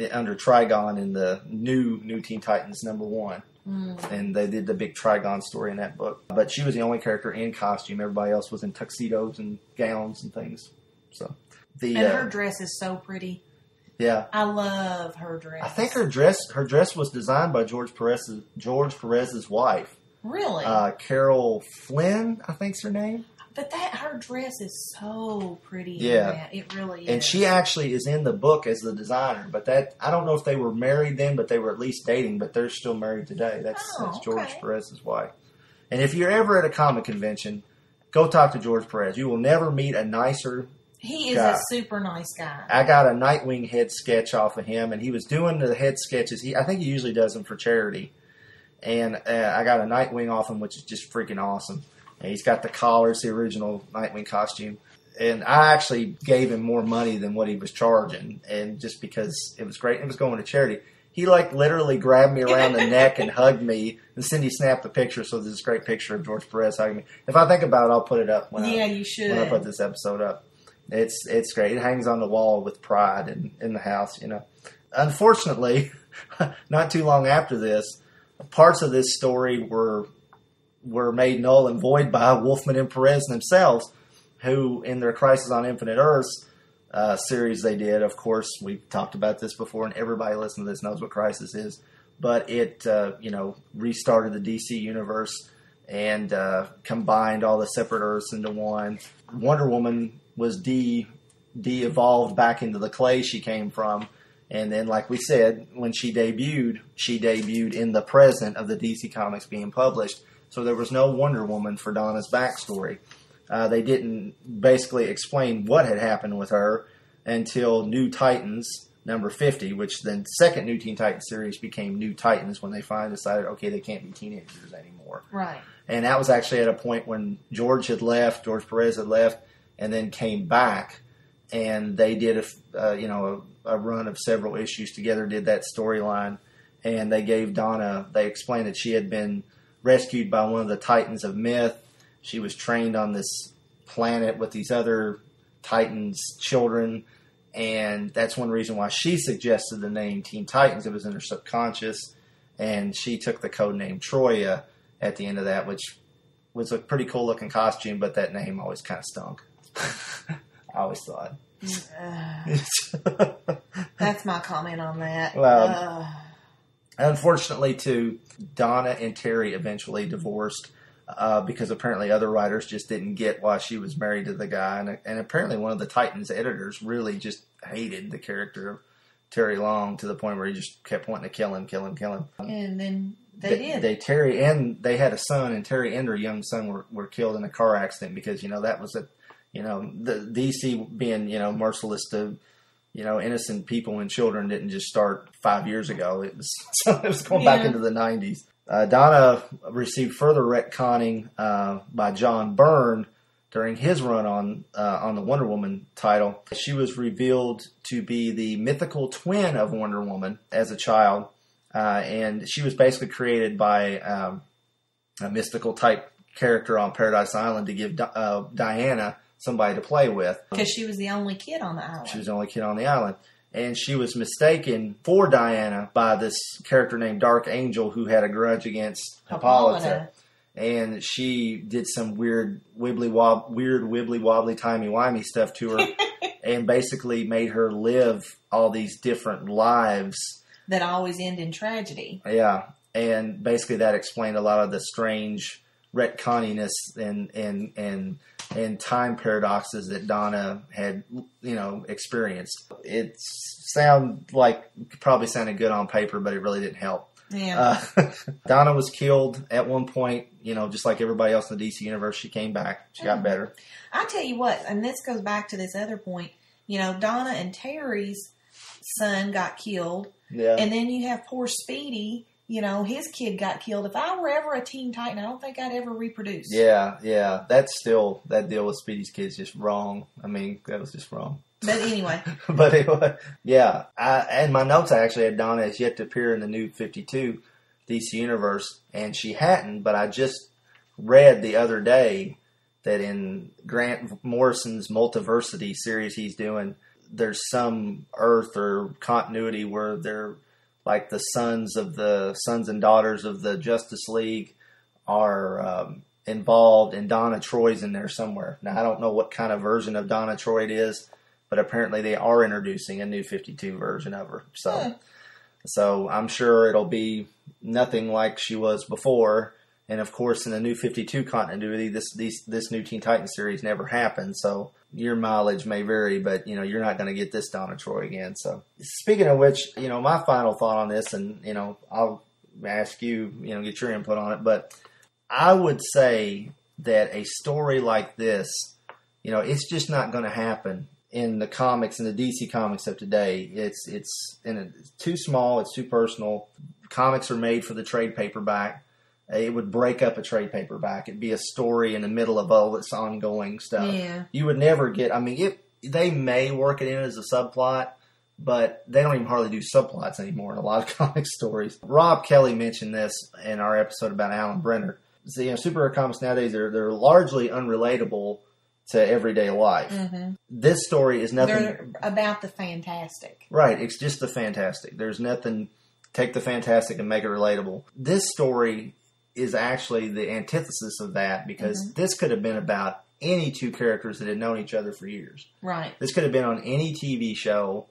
under Trigon in the New Teen Titans #1. Mm. And they did the big Trigon story in that book. But she was the only character in costume. Everybody else was in tuxedos and gowns and things. So her dress is so pretty. Yeah. I love her dress. I think her dress was designed by George Perez's wife. Really? Carol Flynn, I think's her name. But her dress is so pretty. Yeah. In that. It really is. And she actually is in the book as the designer. But I don't know if they were married then, but they were at least dating. But they're still married today. That's George Perez's wife. And if you're ever at a comic convention, go talk to George Perez. You will never meet a nicer He is guy. A super nice guy. I got a Nightwing head sketch off of him, and he was doing the head sketches. I think he usually does them for charity. And I got a Nightwing off him, which is just freaking awesome. And he's got the collar. It's the original Nightwing costume. And I actually gave him more money than what he was charging, and just because it was great. It was going to charity. He, like, literally grabbed me around the neck and hugged me. And Cindy snapped the picture, so there's this great picture of George Perez hugging me. If I think about it, I'll put it up when I put this episode up. It's great. It hangs on the wall with pride and in the house, you know. Unfortunately, not too long after this, parts of this story were made null and void by Wolfman and Perez themselves, who in their Crisis on Infinite Earths series they did, of course, we've talked about this before, and everybody listening to this knows what Crisis is, but it, restarted the DC universe and combined all the separate Earths into one. Wonder Woman was de-evolved back into the clay she came from. And then, like we said, when she debuted in the present of the DC comics being published. So there was no Wonder Woman for Donna's backstory. They didn't basically explain what had happened with her until New Titans #50, which then second New Teen Titans series became New Titans when they finally decided, okay, they can't be teenagers anymore. Right. And that was actually at a point when George Perez had left, and then came back, and they did a run of several issues together, did that storyline, and they gave Donna, they explained that she had been rescued by one of the Titans of Myth. She was trained on this planet with these other Titans' children, and that's one reason why she suggested the name Teen Titans. It was in her subconscious, and she took the code name Troya at the end of that, which was a pretty cool-looking costume, but that name always kind of stunk. I always thought. That's my comment on that. Well, unfortunately, too, Donna and Terry eventually divorced because apparently other writers just didn't get why she was married to the guy. And apparently one of the Titans editors really just hated the character of Terry Long to the point where he just kept wanting to kill him. And then They did. They had a son, and Terry and her young son were killed in a car accident because, that was the DC being, merciless to, innocent people and children didn't just start 5 years ago. It was going back into the 90s. Donna received further retconning by John Byrne during his run on the Wonder Woman title. She was revealed to be the mythical twin of Wonder Woman as a child. And she was basically created by a mystical-type character on Paradise Island to give Diana somebody to play with. Because she was the only kid on the island. And she was mistaken for Diana by this character named Dark Angel who had a grudge against Hippolyta. And she did some weird wibbly-wobbly, timey-wimey stuff to her and basically made her live all these different lives that always end in tragedy. Yeah, and basically that explained a lot of the strange retconniness and time paradoxes that Donna had, experienced. It probably sounded good on paper, but it really didn't help. Yeah. Donna was killed at one point, just like everybody else in the DC universe. She came back. She got better. I tell you what, and this goes back to this other point, Donna and Terry's son got killed. Yeah. And then you have poor Speedy, his kid got killed. If I were ever a Teen Titan, I don't think I'd ever reproduce. Yeah. That deal with Speedy's kid's just wrong. That was just wrong. But anyway. And my notes, I actually had Donna has yet to appear in the new 52 DC Universe, and she hadn't, but I just read the other day that in Grant Morrison's Multiversity series he's doing, there's some Earth or continuity where they're like the sons and daughters of the Justice League are involved, and Donna Troy's in there somewhere. Now, I don't know what kind of version of Donna Troy it is, but apparently they are introducing a new 52 version of her. So I'm sure it'll be nothing like she was before. And of course, in the new 52 continuity, this new Teen Titans series never happened. So your mileage may vary, but you're not going to get this Donna Troy again. So speaking of which, my final thought on this, and I'll ask you, get your input on it, but I would say that a story like this, it's just not going to happen in the comics, in the DC comics of today. It's too small. It's too personal. Comics are made for the trade paperback. It would break up a trade paperback. It'd be a story in the middle of all this ongoing stuff. Yeah. You would never get, they may work it in as a subplot, but they don't even hardly do subplots anymore in a lot of comic stories. Rob Kelly mentioned this in our episode about Alan Brenner. So, superhero comics nowadays, they're largely unrelatable to everyday life. Mm-hmm. This story is nothing. They're about the fantastic. Right. It's just the fantastic. There's nothing, take the fantastic and make it relatable. This story is actually the antithesis of that, because this could have been about any two characters that had known each other for years. Right. This could have been on any TV show,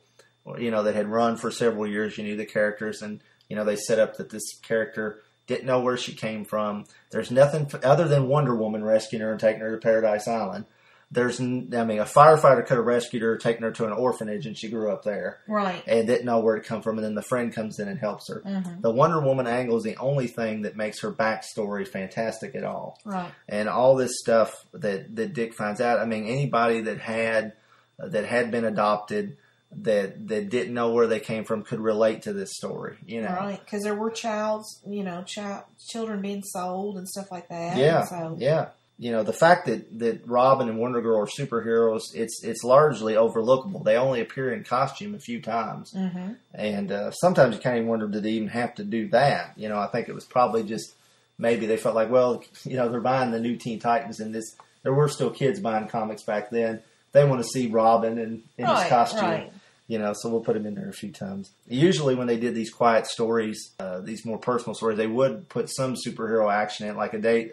that had run for several years. You knew the characters, and, they set up that this character didn't know where she came from. There's nothing other than Wonder Woman rescuing her and taking her to Paradise Island. A firefighter could have rescued her, taken her to an orphanage, and she grew up there. Right. And didn't know where to come from, and then the friend comes in and helps her. Mm-hmm. The Wonder Woman angle is the only thing that makes her backstory fantastic at all. Right. And all this stuff that Dick finds out, anybody that had been adopted that didn't know where they came from could relate to this story, Right, because there were children being sold and stuff like that. Yeah, yeah. The fact that Robin and Wonder Girl are superheroes, it's largely overlookable. They only appear in costume a few times. Mm-hmm. And sometimes you kind of wonder, did they even have to do that? I think it was probably just maybe they felt like, they're buying the new Teen Titans, and there were still kids buying comics back then. They want to see Robin in his costume. Right. So we'll put him in there a few times. Usually when they did these quiet stories, these more personal stories, they would put some superhero action in it, like A Day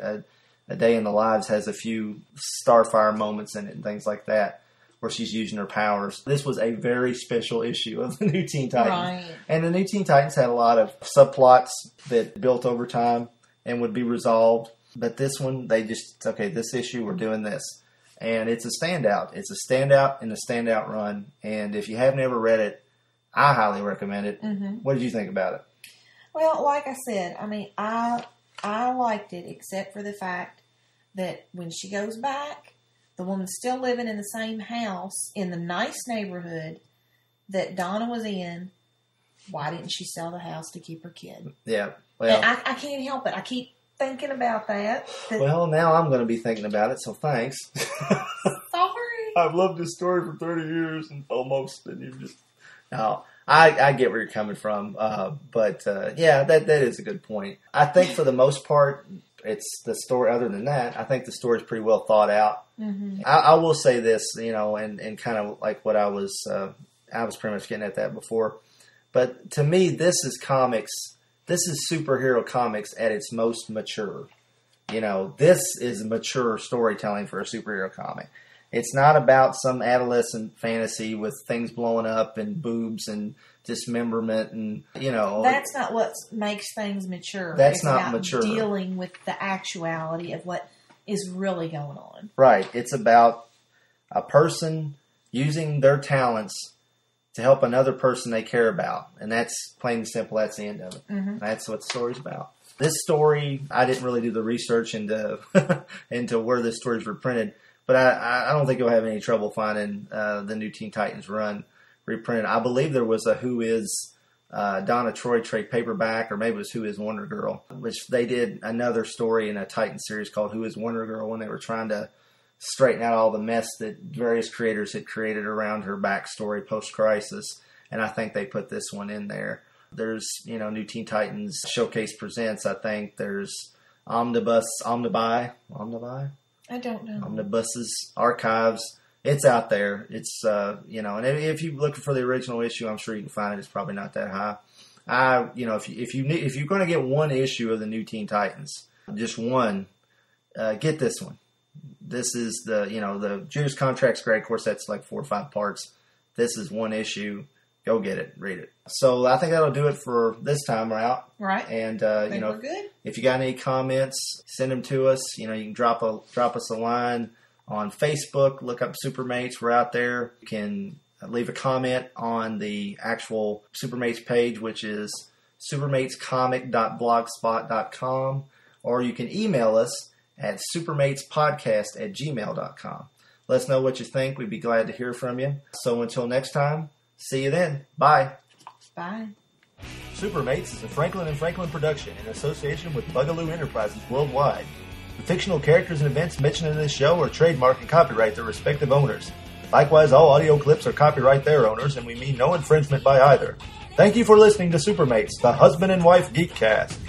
in the Lives has a few Starfire moments in it and things like that, where she's using her powers. This was a very special issue of the New Teen Titans. Right. And the New Teen Titans had a lot of subplots that built over time and would be resolved. But this one, this issue, we're doing this. And it's a standout. It's a standout and a standout run. And if you have never read it, I highly recommend it. Mm-hmm. What did you think about it? Well, like I said, I liked it, except for the fact that when she goes back, the woman's still living in the same house in the nice neighborhood that Donna was in. Why didn't she sell the house to keep her kid? Yeah. Well, and I can't help it. I keep thinking about that. Well, now I'm going to be thinking about it, so thanks. Sorry. I've loved this story for 30 years and almost, and you've just... No. I get where you're coming from, but yeah, that is a good point. I think for the most part, it's the story. Other than that, I think the story is pretty well thought out. Mm-hmm. I will say this, and kind of like what I was pretty much getting at that before. But to me, this is comics. This is superhero comics at its most mature. This is mature storytelling for a superhero comic. It's not about some adolescent fantasy with things blowing up and boobs and dismemberment and, That's not what makes things mature. It's not mature. It's about dealing with the actuality of what is really going on. Right. It's about a person using their talents to help another person they care about. And that's plain and simple. That's the end of it. Mm-hmm. That's what the story's about. This story, I didn't really do the research into where this story's reprinted. But I don't think you'll have any trouble finding the New Teen Titans run reprinted. I believe there was a Who Is Donna Troy trade paperback, or maybe it was Who Is Wonder Girl, which they did another story in a Titan series called Who Is Wonder Girl when they were trying to straighten out all the mess that various creators had created around her backstory post-crisis. And I think they put this one in there. There's, New Teen Titans Showcase Presents, I think. There's Omnibus, Omnibuy. I don't know. Omnibuses, Archives, it's out there. It's, you know, and if you're looking for the original issue, I'm sure you can find it. It's probably not that high. You know, if you're going to get one issue of the New Teen Titans, just one, get this one. This is the, you know, the Jews Contracts Great. Of course, that's like 4 or 5 parts. This is one issue. Go get it. Read it. So I think that'll do it for this time out. Right. And, you know, if you got any comments, send them to us. You know, you can drop us a line on Facebook. Look up Supermates. We're out there. You can leave a comment on the actual Supermates page, which is supermatescomic.blogspot.com. Or you can email us at supermatespodcast@gmail.com. Let us know what you think. We'd be glad to hear from you. So until next time. See you then. Bye. Bye. Supermates is a Franklin & Franklin production in association with Bugaloo Enterprises worldwide. The fictional characters and events mentioned in this show are trademark and copyright their respective owners. Likewise, all audio clips are copyright their owners, and we mean no infringement by either. Thank you for listening to Supermates, the husband and wife geekcast.